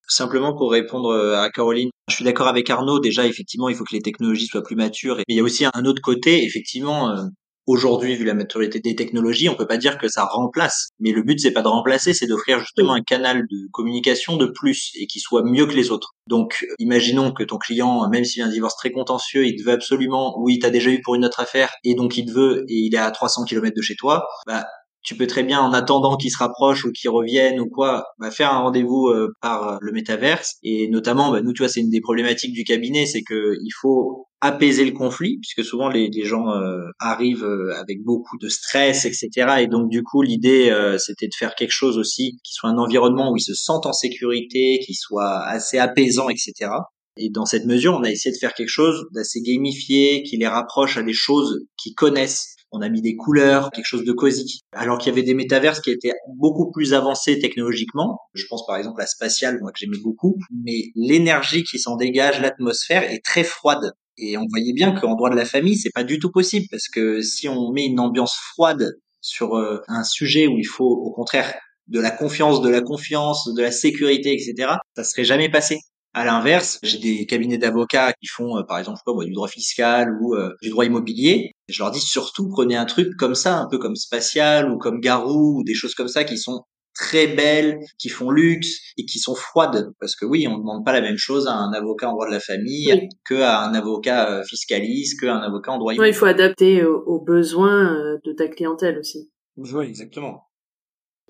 Simplement pour répondre à Caroline, je suis d'accord avec Arnaud. Déjà, effectivement, il faut que les technologies soient plus matures. Mais il y a aussi un autre côté. Effectivement, euh, aujourd'hui, vu la maturité des technologies, on peut pas dire que ça remplace. Mais le but, c'est pas de remplacer, c'est d'offrir justement un canal de communication de plus et qui soit mieux que les autres. Donc, imaginons que ton client, même s'il a un divorce très contentieux, il te veut absolument, ou il t'a déjà eu pour une autre affaire, et donc il te veut, et il est à trois cents kilomètres de chez toi, bah, tu peux très bien, en attendant qu'ils se rapprochent ou qu'ils reviennent ou quoi, bah faire un rendez-vous euh, par le métaverse. Et notamment, bah, nous, tu vois, c'est une des problématiques du cabinet, c'est que il faut apaiser le conflit, puisque souvent les, les gens euh, arrivent euh, avec beaucoup de stress, et cetera. Et donc, du coup, l'idée, euh, c'était de faire quelque chose aussi qui soit un environnement où ils se sentent en sécurité, qui soit assez apaisant, et cetera. Et dans cette mesure, on a essayé de faire quelque chose d'assez gamifié, qui les rapproche à des choses qu'ils connaissent. On a mis des couleurs, quelque chose de cosy. Alors qu'il y avait des métaverses qui étaient beaucoup plus avancés technologiquement. Je pense par exemple à Spatial, moi que j'aimais beaucoup. Mais l'énergie qui s'en dégage, l'atmosphère est très froide. Et on voyait bien qu'en droit de la famille, c'est pas du tout possible. Parce que si on met une ambiance froide sur un sujet où il faut au contraire de la confiance, de la confiance, de la sécurité, et cetera, ça serait jamais passé. À l'inverse, j'ai des cabinets d'avocats qui font, euh, par exemple, quoi, moi, du droit fiscal ou euh, du droit immobilier. Je leur dis surtout prenez un truc comme ça, un peu comme Spatial ou comme Garou ou des choses comme ça qui sont très belles, qui font luxe et qui sont froides. Parce que oui, on ne demande pas la même chose à un avocat en droit de la famille oui. qu'à un avocat fiscaliste, qu'à un avocat en droit immobilier. Oui, il faut adapter aux besoins de ta clientèle aussi. Oui, exactement.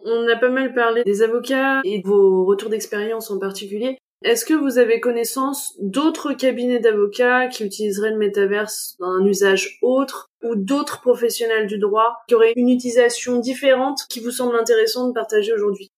On a pas mal parlé des avocats et de vos retours d'expérience en particulier. Est-ce que vous avez connaissance d'autres cabinets d'avocats qui utiliseraient le métaverse dans un usage autre ou d'autres professionnels du droit qui auraient une utilisation différente qui vous semble intéressante de partager aujourd'hui?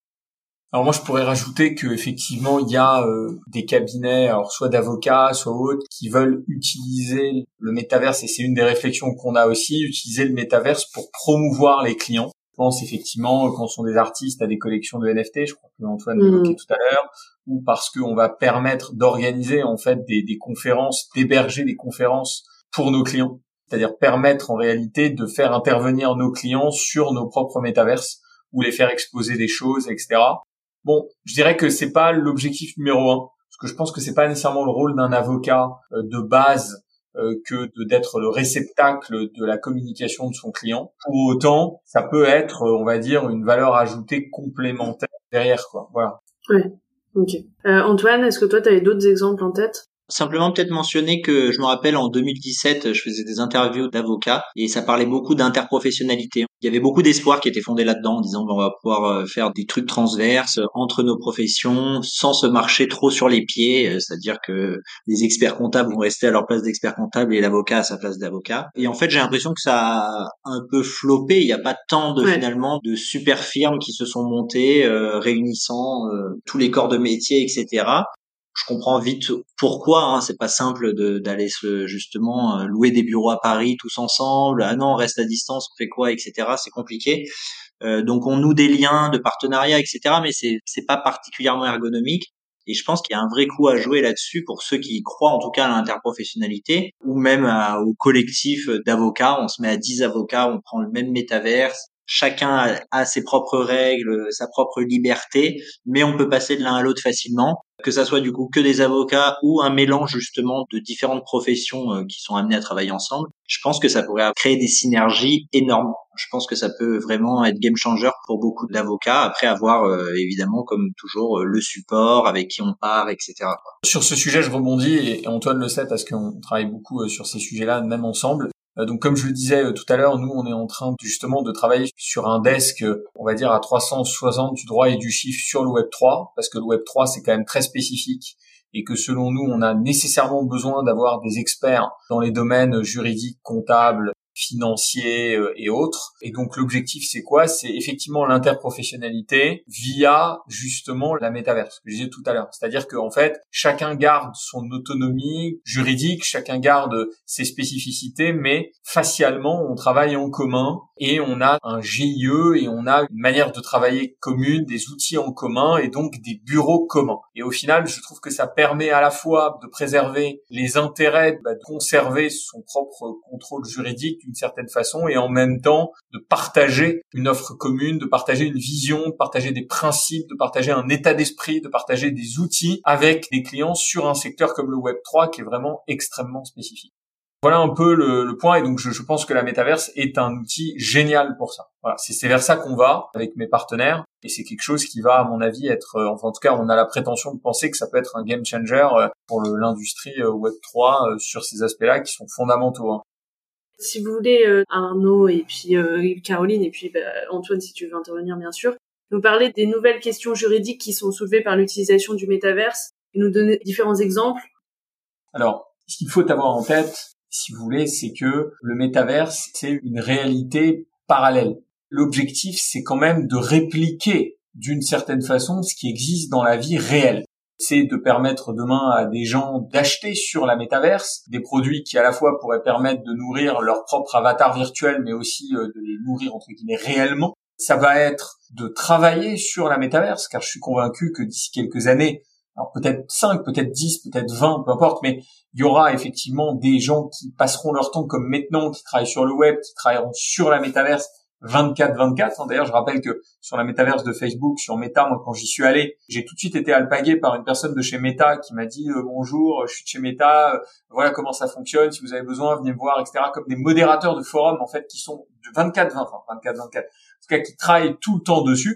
Alors moi, je pourrais rajouter qu'effectivement, il y a euh, des cabinets, alors soit d'avocats, soit autres, qui veulent utiliser le métaverse, et c'est une des réflexions qu'on a aussi, utiliser le métaverse pour promouvoir les clients. Je pense effectivement, quand ce sont des artistes à des collections de N F T, je crois que Antoine l'évoquait mmh. tout à l'heure, ou parce qu'on va permettre d'organiser en fait des, des conférences, d'héberger des conférences pour nos clients, c'est-à-dire permettre en réalité de faire intervenir nos clients sur nos propres métaverses ou les faire exposer des choses, et cetera. Bon, je dirais que c'est pas l'objectif numéro un, parce que je pense que c'est pas nécessairement le rôle d'un avocat euh, de base que de, d'être le réceptacle de la communication de son client. Pour autant, ça peut être, on va dire, une valeur ajoutée complémentaire derrière, quoi. Voilà. Oui, ok. Euh, Antoine, est-ce que toi, tu as d'autres exemples en tête? Simplement peut-être mentionner que je me rappelle en deux mille dix-sept, je faisais des interviews d'avocats et ça parlait beaucoup d'interprofessionnalité. Il y avait beaucoup d'espoir qui était fondé là-dedans en disant qu'on va pouvoir faire des trucs transverses entre nos professions sans se marcher trop sur les pieds, c'est-à-dire que les experts comptables vont rester à leur place d'experts comptables et l'avocat à sa place d'avocat. Et en fait, j'ai l'impression que ça a un peu floppé. Il n'y a pas tant de, ouais. finalement, de super firmes qui se sont montées, euh, réunissant euh, tous les corps de métier, et cetera. Je comprends vite pourquoi, hein, c'est pas simple de, d'aller se, justement louer des bureaux à Paris tous ensemble. Ah non, on reste à distance, on fait quoi, et cetera. C'est compliqué. Euh, donc on noue des liens de partenariat, et cetera. Mais c'est c'est pas particulièrement ergonomique. Et je pense qu'il y a un vrai coup à jouer là-dessus pour ceux qui y croient, en tout cas à l'interprofessionnalité, ou même à, au collectif d'avocats. On se met à dix avocats, on prend le même métaverse. Chacun a ses propres règles, sa propre liberté, mais on peut passer de l'un à l'autre facilement, que ça soit du coup que des avocats ou un mélange justement de différentes professions qui sont amenées à travailler ensemble. Je pense que ça pourrait créer des synergies énormes. Je pense que ça peut vraiment être game changer pour beaucoup d'avocats, après avoir euh, évidemment comme toujours euh, le support, avec qui on part, et cetera. Sur ce sujet, je rebondis, et Antoine le sait parce qu'on travaille beaucoup euh, sur ces sujets-là, même ensemble. Donc, comme je le disais tout à l'heure, nous, on est en train justement de travailler sur un desk, on va dire, à trois cent soixante du droit et du chiffre sur le Web trois, parce que le Web trois, c'est quand même très spécifique et que selon nous, on a nécessairement besoin d'avoir des experts dans les domaines juridiques, comptables, financiers et autres. Et donc, l'objectif, c'est quoi? C'est effectivement l'interprofessionnalité via, justement, la métaverse, que je disais tout à l'heure. C'est-à-dire qu'en fait, chacun garde son autonomie juridique, chacun garde ses spécificités, mais facialement, on travaille en commun et on a un G I E et on a une manière de travailler commune, des outils en commun et donc des bureaux communs. Et au final, je trouve que ça permet à la fois de préserver les intérêts, bah, de conserver son propre contrôle juridique, d'une certaine façon, et en même temps de partager une offre commune, de partager une vision, de partager des principes, de partager un état d'esprit, de partager des outils avec des clients sur un secteur comme le Web trois qui est vraiment extrêmement spécifique. Voilà un peu le, le point, et donc je, je pense que la métaverse est un outil génial pour ça. Voilà, c'est, c'est vers ça qu'on va avec mes partenaires, et c'est quelque chose qui va, à mon avis, être, enfin, en tout cas, on a la prétention de penser que ça peut être un game changer pour le, l'industrie Web trois sur ces aspects-là qui sont fondamentaux. Hein. Si vous voulez, euh, Arnaud et puis euh, Caroline et puis bah, Antoine, si tu veux intervenir, bien sûr, nous parler des nouvelles questions juridiques qui sont soulevées par l'utilisation du métaverse et nous donner différents exemples. Alors, ce qu'il faut avoir en tête, si vous voulez, c'est que le métaverse, c'est une réalité parallèle. L'objectif, c'est quand même de répliquer d'une certaine façon ce qui existe dans la vie réelle. C'est de permettre demain à des gens d'acheter sur la métaverse des produits qui à la fois pourraient permettre de nourrir leur propre avatar virtuel, mais aussi de les nourrir entre guillemets réellement. Ça va être de travailler sur la métaverse, car je suis convaincu que d'ici quelques années, alors peut-être cinq, peut-être dix, peut-être vingt, peu importe, mais il y aura effectivement des gens qui passeront leur temps comme maintenant, qui travaillent sur le web, qui travailleront sur la métaverse vingt-quatre vingt-quatre. D'ailleurs, je rappelle que sur la métaverse de Facebook, sur Meta, moi, quand j'y suis allé, j'ai tout de suite été alpagué par une personne de chez Meta qui m'a dit euh, « Bonjour, je suis de chez Meta, euh, voilà comment ça fonctionne, si vous avez besoin, venez me voir, et cetera » comme des modérateurs de forums, en fait, qui sont de vingt-quatre vingt, enfin vingt-quatre vingt-quatre, en tout cas, qui travaillent tout le temps dessus.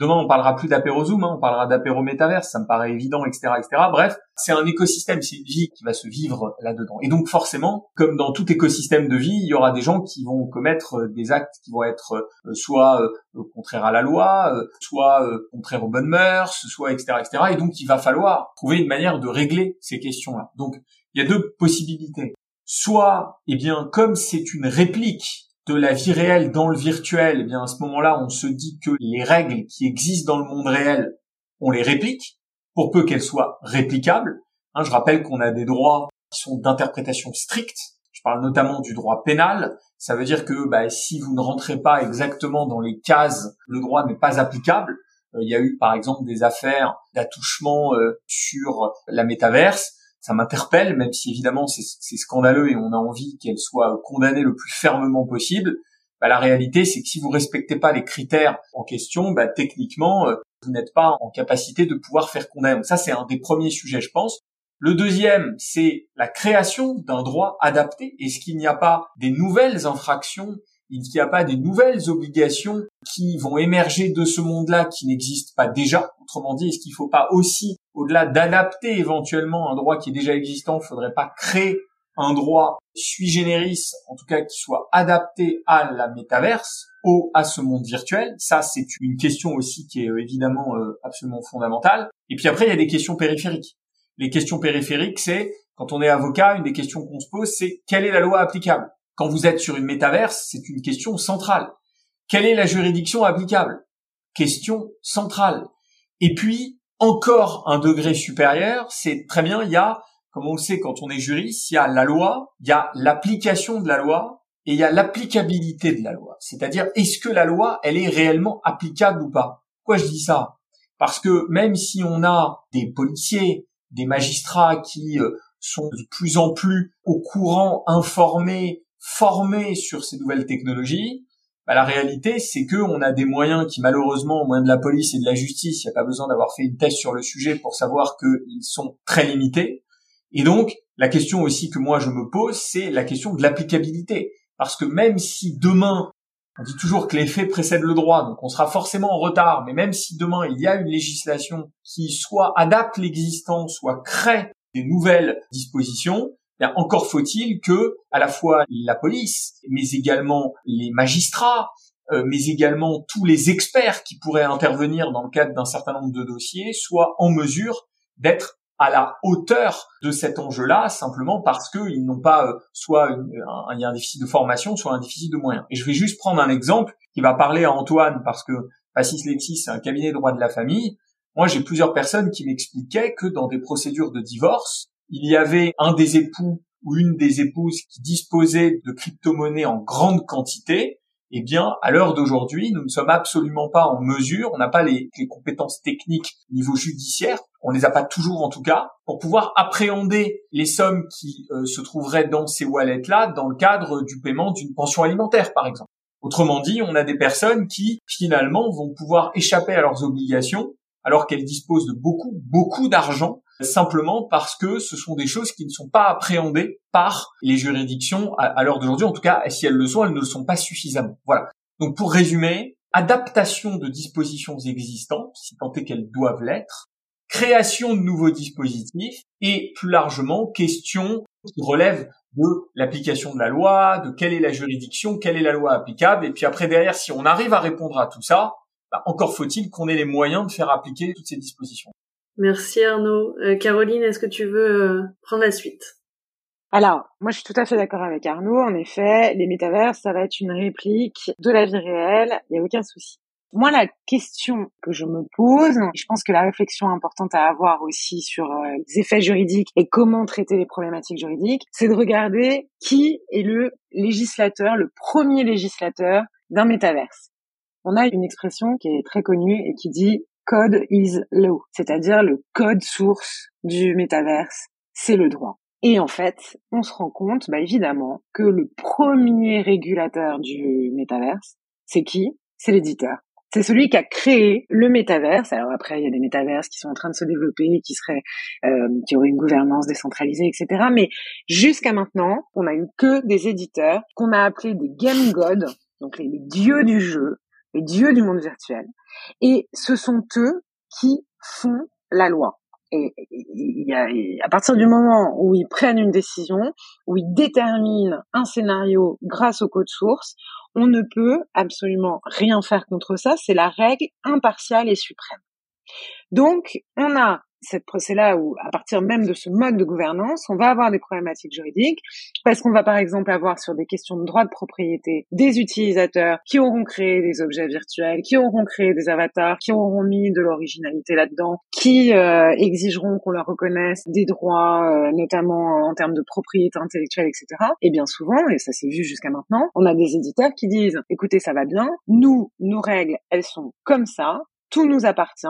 Demain, on parlera plus d'apéro Zoom, hein, on parlera d'apéro métaverse, ça me paraît évident, et cetera, et cetera. Bref, c'est un écosystème, c'est une vie qui va se vivre là-dedans. Et donc, forcément, comme dans tout écosystème de vie, il y aura des gens qui vont commettre des actes qui vont être soit euh, contraires à la loi, euh, soit euh, contraires aux bonnes mœurs, soit et cetera, et cetera. Et donc, il va falloir trouver une manière de régler ces questions-là. Donc, il y a deux possibilités. Soit, eh bien, comme c'est une réplique de la vie réelle dans le virtuel, eh bien à ce moment-là, on se dit que les règles qui existent dans le monde réel, on les réplique, pour peu qu'elles soient réplicables. Hein, je rappelle qu'on a des droits qui sont d'interprétation stricte. Je parle notamment du droit pénal. Ça veut dire que bah, si vous ne rentrez pas exactement dans les cases, le droit n'est pas applicable. Euh, il y a eu, par exemple, des affaires d'attouchement euh, sur la métaverse. Ça m'interpelle, même si évidemment c'est, c'est scandaleux et on a envie qu'elle soit condamnée le plus fermement possible. Bah, la réalité, c'est que si vous respectez pas les critères en question, bah, techniquement, euh, vous n'êtes pas en capacité de pouvoir faire condamner. Donc ça, c'est un des premiers sujets, je pense. Le deuxième, c'est la création d'un droit adapté. Est-ce qu'il n'y a pas des nouvelles infractions, il n'y a pas des nouvelles obligations qui vont émerger de ce monde-là qui n'existe pas déjà. Autrement dit, est-ce qu'il ne faut pas aussi, au-delà d'adapter éventuellement un droit qui est déjà existant, il ne faudrait pas créer un droit sui generis, en tout cas qui soit adapté à la métaverse, ou à ce monde virtuel? Ça, c'est une question aussi qui est évidemment euh, absolument fondamentale. Et puis après, il y a des questions périphériques. Les questions périphériques, c'est, quand on est avocat, une des questions qu'on se pose, c'est quelle est la loi applicable? Quand vous êtes sur une métaverse, c'est une question centrale. Quelle est la juridiction applicable? Question centrale. Et puis, encore un degré supérieur, c'est très bien, il y a, comme on le sait quand on est juriste, il y a la loi, il y a l'application de la loi et il y a l'applicabilité de la loi. C'est-à-dire, est-ce que la loi, elle est réellement applicable ou pas? Pourquoi je dis ça? Parce que même si on a des policiers, des magistrats qui sont de plus en plus au courant, informés, formés sur ces nouvelles technologies, bah la réalité, c'est qu'on a des moyens qui, malheureusement, au moyen de la police et de la justice, il n'y a pas besoin d'avoir fait une thèse sur le sujet pour savoir qu'ils sont très limités. Et donc, la question aussi que moi je me pose, c'est la question de l'applicabilité. Parce que même si demain, on dit toujours que les faits précèdent le droit, donc on sera forcément en retard, mais même si demain il y a une législation qui soit adapte l'existant, soit crée des nouvelles dispositions, bien encore faut-il que à la fois la police, mais également les magistrats, euh, mais également tous les experts qui pourraient intervenir dans le cadre d'un certain nombre de dossiers soient en mesure d'être à la hauteur de cet enjeu-là, simplement parce qu'ils n'ont pas euh, soit une, un, un déficit de formation, soit un déficit de moyens. Et je vais juste prendre un exemple qui va parler à Antoine, parce que Pacis Lexis, c'est un cabinet de droit de la famille. Moi, j'ai plusieurs personnes qui m'expliquaient que dans des procédures de divorce, il y avait un des époux ou une des épouses qui disposait de crypto-monnaies en grande quantité. Eh bien, à l'heure d'aujourd'hui, nous ne sommes absolument pas en mesure, on n'a pas les, les compétences techniques au niveau judiciaire, on les a pas toujours en tout cas, pour pouvoir appréhender les sommes qui euh, se trouveraient dans ces wallets-là dans le cadre du paiement d'une pension alimentaire, par exemple. Autrement dit, on a des personnes qui, finalement, vont pouvoir échapper à leurs obligations alors qu'elles disposent de beaucoup, beaucoup d'argent, simplement parce que ce sont des choses qui ne sont pas appréhendées par les juridictions à l'heure d'aujourd'hui. En tout cas, si elles le sont, elles ne le sont pas suffisamment. Voilà. Donc, pour résumer, adaptation de dispositions existantes, si tant est qu'elles doivent l'être, création de nouveaux dispositifs et, plus largement, question qui relève de l'application de la loi, de quelle est la juridiction, quelle est la loi applicable. Et puis après, derrière, si on arrive à répondre à tout ça, bah, encore faut-il qu'on ait les moyens de faire appliquer toutes ces dispositions. Merci Arnaud. Euh, Caroline, est-ce que tu veux euh, prendre la suite? Alors, moi je suis tout à fait d'accord avec Arnaud. En effet, les métaverses, ça va être une réplique de la vie réelle, il n'y a aucun souci. Moi, la question que je me pose, je pense que la réflexion importante à avoir aussi sur euh, les effets juridiques et comment traiter les problématiques juridiques, c'est de regarder qui est le législateur, le premier législateur d'un métaverse. On a une expression qui est très connue et qui dit « code is law », c'est-à-dire le code source du métaverse, c'est le droit. Et en fait, on se rend compte, bah évidemment, que le premier régulateur du métaverse, c'est qui? C'est l'éditeur. C'est celui qui a créé le métaverse. Alors après, il y a des métaverses qui sont en train de se développer, qui seraient, euh, qui auraient une gouvernance décentralisée, et cetera. Mais jusqu'à maintenant, on a eu que des éditeurs qu'on a appelés des game gods, donc les, les dieux du jeu, les dieux du monde virtuel. Et ce sont eux qui font la loi. Et, et, et à partir du moment où ils prennent une décision, où ils déterminent un scénario grâce au code source, on ne peut absolument rien faire contre ça. C'est la règle impartiale et suprême. Donc, on a cette procès là où, à partir même de ce mode de gouvernance, on va avoir des problématiques juridiques parce qu'on va par exemple avoir sur des questions de droit de propriété des utilisateurs qui auront créé des objets virtuels, qui auront créé des avatars, qui auront mis de l'originalité là-dedans, qui euh, exigeront qu'on leur reconnaisse des droits, euh, notamment en termes de propriété intellectuelle, et cetera. Et bien souvent, et ça s'est vu jusqu'à maintenant, on a des éditeurs qui disent « écoutez, ça va bien, nous, nos règles, elles sont comme ça, tout nous appartient ».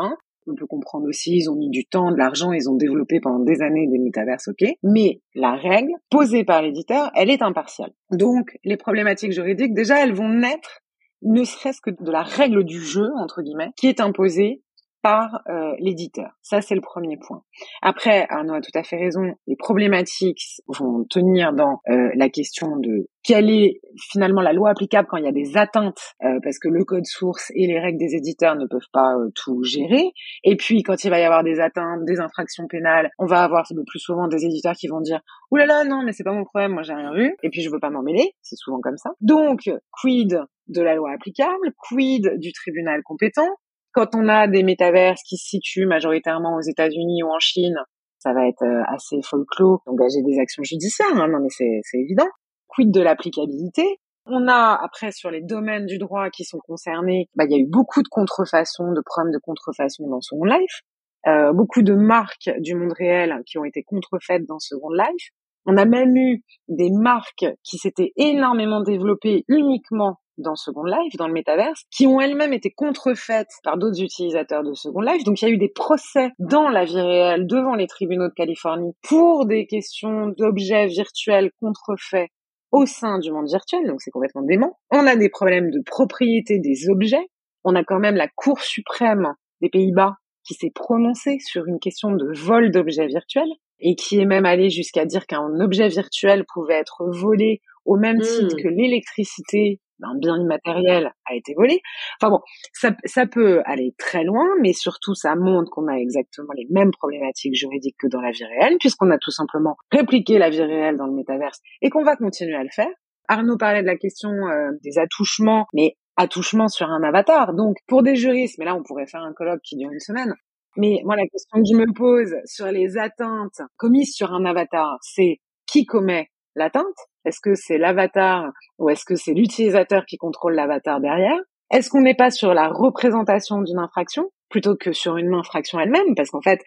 On peut comprendre aussi, ils ont mis du temps, de l'argent, ils ont développé pendant des années des métaverses, ok. Mais la règle posée par l'éditeur, elle est impartiale. Donc, les problématiques juridiques, déjà, elles vont naître, ne serait-ce que de la règle du jeu, entre guillemets, qui est imposée par euh, l'éditeur. Ça, c'est le premier point. Après, Arnaud a tout à fait raison, les problématiques vont tenir dans euh, la question de quelle est finalement la loi applicable quand il y a des atteintes, euh, parce que le code source et les règles des éditeurs ne peuvent pas euh, tout gérer. Et puis, quand il va y avoir des atteintes, des infractions pénales, on va avoir le plus souvent des éditeurs qui vont dire « Ouh là là, non, mais c'est pas mon problème, moi j'ai rien vu, et puis je veux pas m'en mêler », c'est souvent comme ça. Donc, quid de la loi applicable, quid du tribunal compétent. Quand on a des métaverses qui se situent majoritairement aux États-Unis ou en Chine, ça va être assez folklore d'engager des actions judiciaires, hein, non mais c'est, c'est évident. Quid de l'applicabilité? On a, après, sur les domaines du droit qui sont concernés, bah, il y a eu beaucoup de contrefaçons, de problèmes de contrefaçon dans Second Life, euh, beaucoup de marques du monde réel qui ont été contrefaites dans Second Life. On a même eu des marques qui s'étaient énormément développées uniquement dans Second Life, dans le métaverse, qui ont elles-mêmes été contrefaites par d'autres utilisateurs de Second Life. Donc, il y a eu des procès dans la vie réelle, devant les tribunaux de Californie, pour des questions d'objets virtuels contrefaits au sein du monde virtuel. Donc, c'est complètement dément. On a des problèmes de propriété des objets. On a quand même la Cour suprême des Pays-Bas qui s'est prononcée sur une question de vol d'objets virtuels et qui est même allée jusqu'à dire qu'un objet virtuel pouvait être volé au même mmh. titre que l'électricité. Un bien immatériel a été volé. Enfin bon, ça, ça peut aller très loin, mais surtout, ça montre qu'on a exactement les mêmes problématiques juridiques que dans la vie réelle, puisqu'on a tout simplement répliqué la vie réelle dans le métaverse et qu'on va continuer à le faire. Arnaud parlait de la question euh, des attouchements, mais attouchements sur un avatar. Donc, pour des juristes, mais là, on pourrait faire un colloque qui dure une semaine. Mais moi, la question que je me pose sur les atteintes commises sur un avatar, c'est qui commet l'atteinte? Est-ce que c'est l'avatar ou est-ce que c'est l'utilisateur qui contrôle l'avatar derrière? Est-ce qu'on n'est pas sur la représentation d'une infraction plutôt que sur une infraction elle-même? Parce qu'en fait,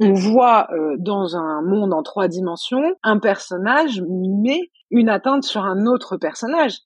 on voit euh, dans un monde en trois dimensions un personnage mimer une atteinte sur un autre personnage.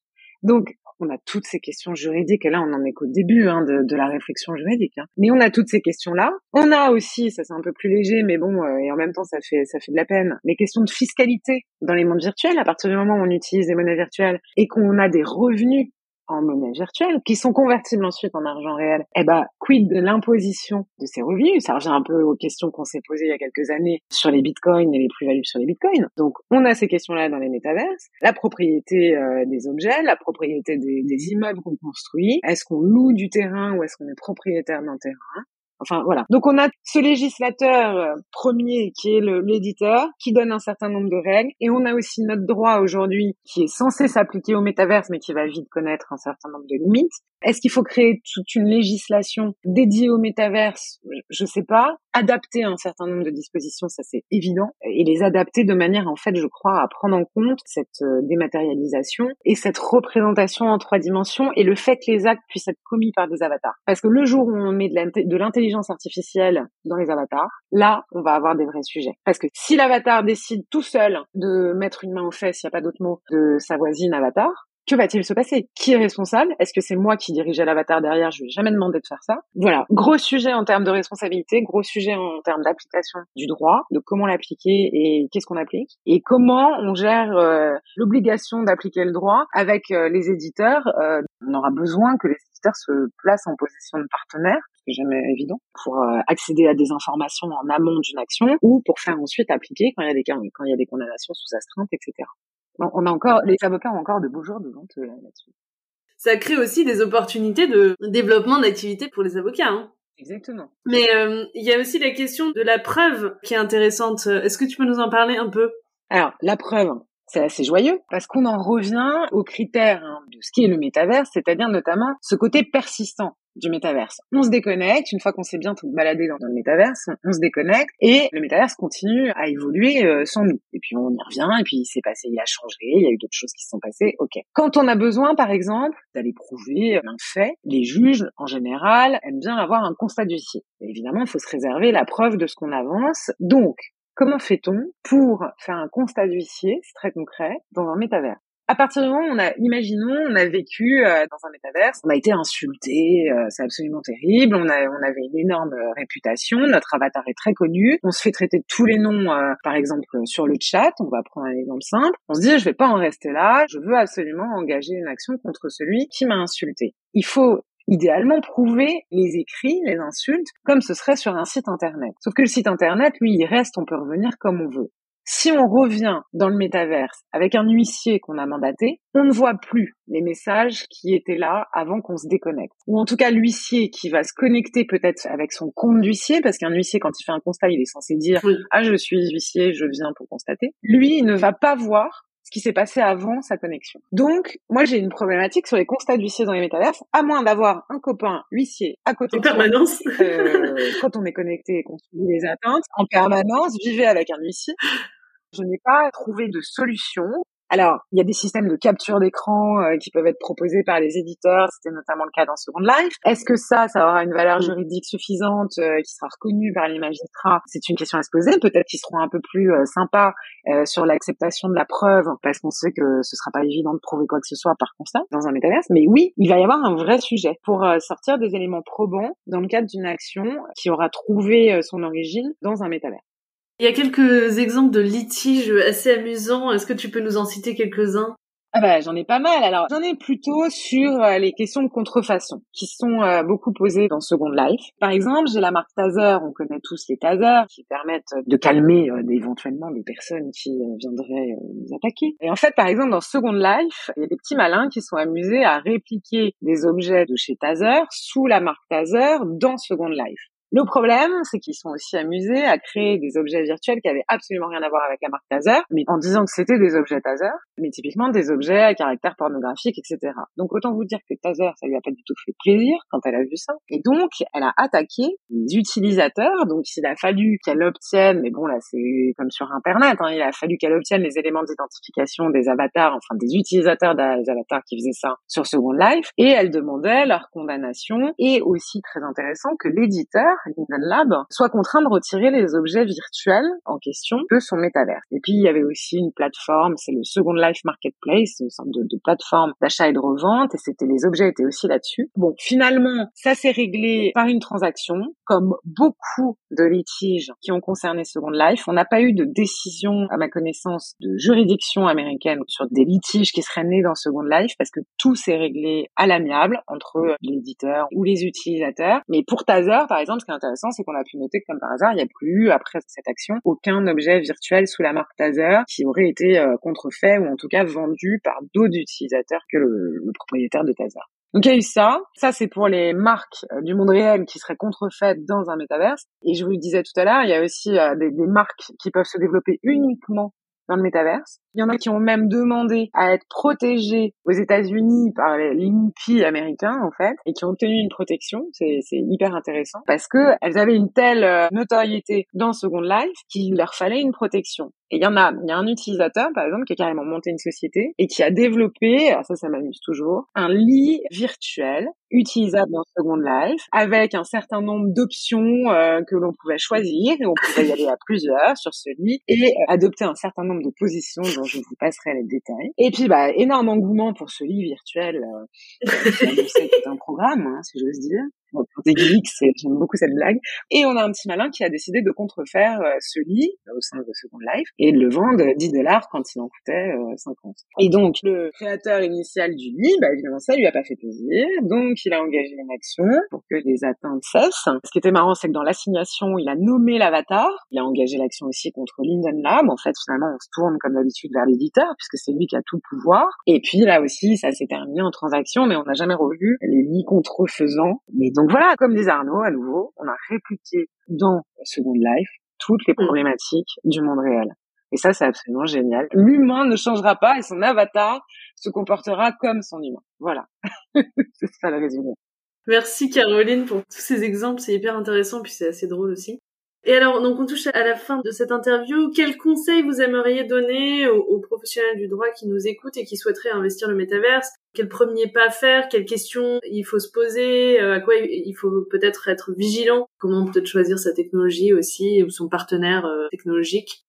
Donc, on a toutes ces questions juridiques, et là, on en est qu'au début hein, de, de la réflexion juridique. Hein. Mais on a toutes ces questions-là. On a aussi, ça c'est un peu plus léger, mais bon, euh, et en même temps, ça fait ça fait de la peine, les questions de fiscalité dans les mondes virtuels. À partir du moment où on utilise des monnaies virtuelles et qu'on a des revenus en monnaie virtuelle qui sont convertibles ensuite en argent réel, eh ben, quid de l'imposition de ces revenus? Ça revient un peu aux questions qu'on s'est posées il y a quelques années sur les bitcoins et les plus-values sur les bitcoins. Donc, on a ces questions-là dans les métaverses. La propriété euh, des objets, la propriété des, des immeubles qu'on construit. Est-ce qu'on loue du terrain ou est-ce qu'on est propriétaire d'un terrain? Enfin, voilà. Donc, on a ce législateur premier qui est le, l'éditeur, qui donne un certain nombre de règles. Et on a aussi notre droit aujourd'hui qui est censé s'appliquer au métaverse, mais qui va vite connaître un certain nombre de limites. Est-ce qu'il faut créer toute une législation dédiée au métaverse? Je sais pas. Adapter un certain nombre de dispositions, ça c'est évident. Et les adapter de manière, en fait, je crois, à prendre en compte cette dématérialisation et cette représentation en trois dimensions et le fait que les actes puissent être commis par des avatars. Parce que le jour où on met de, l'inté- de l'intelligence artificielle dans les avatars, là, on va avoir des vrais sujets. Parce que si l'avatar décide tout seul de mettre une main aux fesses, il n'y a pas d'autre mot, de sa voisine avatar, que va-t-il se passer? Qui est responsable? Est-ce que c'est moi qui dirigeais l'avatar derrière? Je ne lui ai jamais demandé de faire ça. Voilà, gros sujet en termes de responsabilité, gros sujet en termes d'application du droit, de comment l'appliquer et qu'est-ce qu'on applique, et comment on gère euh, l'obligation d'appliquer le droit avec euh, les éditeurs. Euh, on aura besoin que les éditeurs se placent en position de partenaire, ce qui n'est jamais évident, pour euh, accéder à des informations en amont d'une action ou pour faire ensuite appliquer quand il y a des, quand il y a des condamnations sous astreinte, et cetera. On a encore, les avocats ont encore de beaux jours devant eux là-dessus. Ça crée aussi des opportunités de développement d'activités pour les avocats. Hein. Exactement. Mais il euh, y a aussi la question de la preuve qui est intéressante. Est-ce que tu peux nous en parler un peu? Alors, la preuve, c'est assez joyeux parce qu'on en revient aux critères hein, de ce qu'est le métaverse, c'est-à-dire notamment ce côté persistant du métaverse. On se déconnecte, une fois qu'on s'est bien tout baladé dans, dans le métaverse, on, on se déconnecte et le métaverse continue à évoluer euh, sans nous. Et puis on y revient, et puis il s'est passé, il a changé, il y a eu d'autres choses qui se sont passées, ok. Quand on a besoin, par exemple, d'aller prouver un fait, les juges, en général, aiment bien avoir un constat d'huissier. Et évidemment, il faut se réserver la preuve de ce qu'on avance. Donc, comment fait-on pour faire un constat d'huissier, c'est très concret, dans un métaverse? À partir du moment où on a, imaginons, on a vécu euh, dans un métaverse, on a été insulté, euh, c'est absolument terrible, on a, on avait une énorme euh, réputation, notre avatar est très connu, on se fait traiter de tous les noms, euh, par exemple euh, sur le chat, on va prendre un exemple simple, on se dit je vais pas en rester là, je veux absolument engager une action contre celui qui m'a insulté. Il faut idéalement prouver les écrits, les insultes, comme ce serait sur un site internet. Sauf que le site internet, lui, il reste, on peut revenir comme on veut. Si on revient dans le métaverse avec un huissier qu'on a mandaté, on ne voit plus les messages qui étaient là avant qu'on se déconnecte. Ou en tout cas, l'huissier qui va se connecter peut-être avec son compte d'huissier, parce qu'un huissier, quand il fait un constat, il est censé dire oui. « Ah, je suis huissier, je viens pour constater ». Lui, il ne va pas voir ce qui s'est passé avant sa connexion. Donc, moi, j'ai une problématique sur les constats d'huissier dans les métaverses, à moins d'avoir un copain huissier à côté en de permanence. Toi, euh, quand on est connecté et qu'on subit les atteintes, en permanence, vivez avec un huissier. Je n'ai pas trouvé de solution. Alors, il y a des systèmes de capture d'écran euh, qui peuvent être proposés par les éditeurs. C'était notamment le cas dans Second Life. Est-ce que ça, ça aura une valeur juridique suffisante euh, qui sera reconnue par les magistrats? C'est une question à se poser. Peut-être qu'ils seront un peu plus euh, sympas euh, sur l'acceptation de la preuve, parce qu'on sait que ce sera pas évident de prouver quoi que ce soit par constat dans un métaverse. Mais oui, il va y avoir un vrai sujet pour euh, sortir des éléments probants dans le cadre d'une action qui aura trouvé euh, son origine dans un métaverse. Il y a quelques exemples de litiges assez amusants. Est-ce que tu peux nous en citer quelques-uns ? Ah bah, j'en ai pas mal. Alors, j'en ai plutôt sur euh, les questions de contrefaçon qui sont euh, beaucoup posées dans Second Life. Par exemple, j'ai la marque Taser, on connaît tous les Tasers qui permettent de calmer euh, éventuellement des personnes qui euh, viendraient euh, nous attaquer. Et en fait, par exemple, dans Second Life, il y a des petits malins qui sont amusés à répliquer des objets de chez Taser sous la marque Taser dans Second Life. Le problème, c'est qu'ils sont aussi amusés à créer des objets virtuels qui avaient absolument rien à voir avec la marque Taser, mais en disant que c'était des objets Taser, mais typiquement des objets à caractère pornographique, et cetera. Donc autant vous dire que Taser, ça lui a pas du tout fait plaisir quand elle a vu ça, et donc elle a attaqué les utilisateurs. Donc il a fallu qu'elle obtienne, mais bon là c'est comme sur Internet, hein, il a fallu qu'elle obtienne les éléments d'identification des avatars, enfin des utilisateurs des avatars qui faisaient ça sur Second Life, et elle demandait leur condamnation, et aussi très intéressant que l'éditeur Linden Lab soit contraint de retirer les objets virtuels en question de son métavers. Et puis il y avait aussi une plateforme, c'est le Second Life Marketplace, une sorte de, de plateforme d'achat et de revente, et c'était les objets étaient aussi là-dessus. Bon, finalement, ça s'est réglé par une transaction, comme beaucoup de litiges qui ont concerné Second Life. On n'a pas eu de décision, à ma connaissance, de juridiction américaine sur des litiges qui seraient nés dans Second Life, parce que tout s'est réglé à l'amiable entre l'éditeur ou les utilisateurs. Mais pour Taser, par exemple, ce qui est intéressant, c'est qu'on a pu noter que, comme par hasard, il n'y a plus eu, après cette action, aucun objet virtuel sous la marque Taser qui aurait été euh, contrefait ou en tout cas vendu par d'autres utilisateurs que le, le propriétaire de Taser. Donc il y a eu ça, ça c'est pour les marques euh, du monde réel qui seraient contrefaites dans un métaverse. Et je vous le disais tout à l'heure, il y a aussi euh, des, des marques qui peuvent se développer uniquement dans le métaverse. Il y en a qui ont même demandé à être protégés aux États-Unis par l'I N P I américain, en fait, et qui ont obtenu une protection. C'est, c'est hyper intéressant parce que elles avaient une telle notoriété dans Second Life qu'il leur fallait une protection. Et il y en a, il y a un utilisateur, par exemple, qui a carrément monté une société et qui a développé, alors ça, ça m'amuse toujours, un lit virtuel utilisable dans Second Life avec un certain nombre d'options euh, que l'on pouvait choisir, et on pouvait y aller à plusieurs sur ce lit et euh, adopter un certain nombre de positions dont je vous passerai les détails. Et puis, bah, énorme engouement pour ce lit virtuel. Euh, c'est un programme, hein, si j'ose dire. Bon, pour des geeks, c'est, j'aime beaucoup cette blague. Et on a un petit malin qui a décidé de contrefaire euh, ce lit au sein de Second Life et de le vendre dix dollars quand il en coûtait euh, cinquante. Et donc, le créateur initial du lit, bah, évidemment, ça lui a pas fait plaisir. Donc, il a engagé une action pour que les atteintes cessent. Ce qui était marrant, c'est que dans l'assignation, il a nommé l'avatar. Il a engagé l'action aussi contre Linden Lab. En fait, finalement, on se tourne comme d'habitude vers l'éditeur puisque c'est lui qui a tout le pouvoir. Et puis, là aussi, ça s'est terminé en transaction, mais on n'a jamais revu les lits contrefaisants. Mais donc, Donc voilà, comme disait Arnaud, à nouveau, on a répliqué dans Second Life toutes les problématiques du monde réel. Et ça, c'est absolument génial. L'humain ne changera pas et son avatar se comportera comme son humain. Voilà, c'est ça le résumé. Merci Caroline pour tous ces exemples, c'est hyper intéressant puis c'est assez drôle aussi. Et alors, donc on touche à la fin de cette interview. Quels conseils vous aimeriez donner aux, aux professionnels du droit qui nous écoutent et qui souhaiteraient investir le métaverse ? Quel premier pas faire ? Quelles questions il faut se poser ? À quoi il faut peut-être être vigilant ? Comment peut-être choisir sa technologie aussi ou son partenaire technologique ?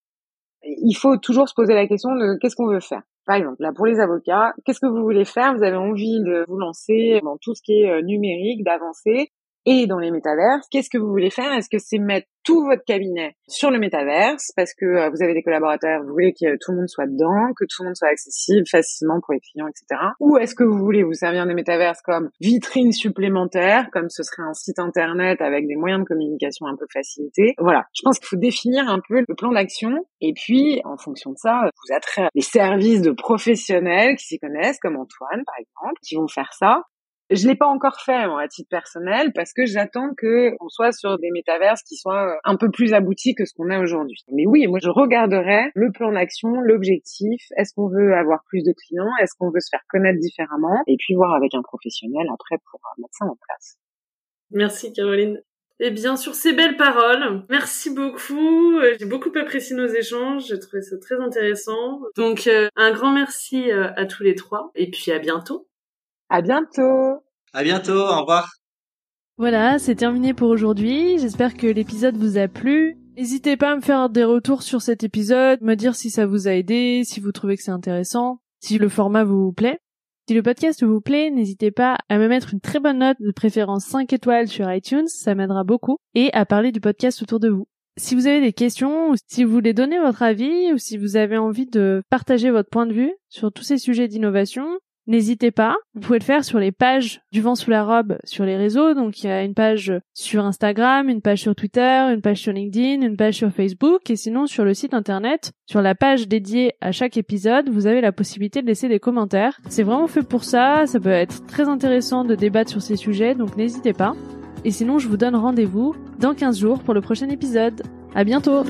Il faut toujours se poser la question de qu'est-ce qu'on veut faire ? Par exemple, là, pour les avocats, qu'est-ce que vous voulez faire ? Vous avez envie de vous lancer dans tout ce qui est numérique, d'avancer ? et dans les métaverses. Qu'est-ce que vous voulez faire? Est-ce que c'est mettre tout votre cabinet sur le métaverse parce que euh, vous avez des collaborateurs, vous voulez que euh, tout le monde soit dedans, que tout le monde soit accessible facilement pour les clients, et cetera. Ou est-ce que vous voulez vous servir des métaverses comme vitrine supplémentaire, comme ce serait un site internet avec des moyens de communication un peu facilités? Voilà, je pense qu'il faut définir un peu le plan d'action et puis, en fonction de ça, vous attirez les services de professionnels qui s'y connaissent, comme Antoine, par exemple, qui vont faire ça. Je l'ai pas encore fait, moi, à titre personnel, parce que j'attends que on soit sur des métaverses qui soient un peu plus aboutis que ce qu'on a aujourd'hui. Mais oui, moi, je regarderai le plan d'action, l'objectif. Est-ce qu'on veut avoir plus de clients? Est-ce qu'on veut se faire connaître différemment? Et puis voir avec un professionnel après pour mettre ça en place. Merci, Caroline. Et bien, sur ces belles paroles, merci beaucoup. J'ai beaucoup apprécié nos échanges. J'ai trouvé ça très intéressant. Donc, un grand merci à tous les trois. Et puis, à bientôt. À bientôt. À bientôt, au revoir. Voilà, c'est terminé pour aujourd'hui. J'espère que l'épisode vous a plu. N'hésitez pas à me faire des retours sur cet épisode, me dire si ça vous a aidé, si vous trouvez que c'est intéressant, si le format vous plaît. Si le podcast vous plaît, n'hésitez pas à me mettre une très bonne note, de préférence cinq étoiles sur iTunes, ça m'aidera beaucoup, et à parler du podcast autour de vous. Si vous avez des questions, ou si vous voulez donner votre avis, ou si vous avez envie de partager votre point de vue sur tous ces sujets d'innovation, n'hésitez pas, vous pouvez le faire sur les pages du Vent Sous la Robe sur les réseaux, donc il y a une page sur Instagram, une page sur Twitter, une page sur LinkedIn, une page sur Facebook, et sinon sur le site internet, sur la page dédiée à chaque épisode, vous avez la possibilité de laisser des commentaires. C'est vraiment fait pour ça, ça peut être très intéressant de débattre sur ces sujets, donc n'hésitez pas. Et sinon je vous donne rendez-vous dans quinze jours pour le prochain épisode. À bientôt!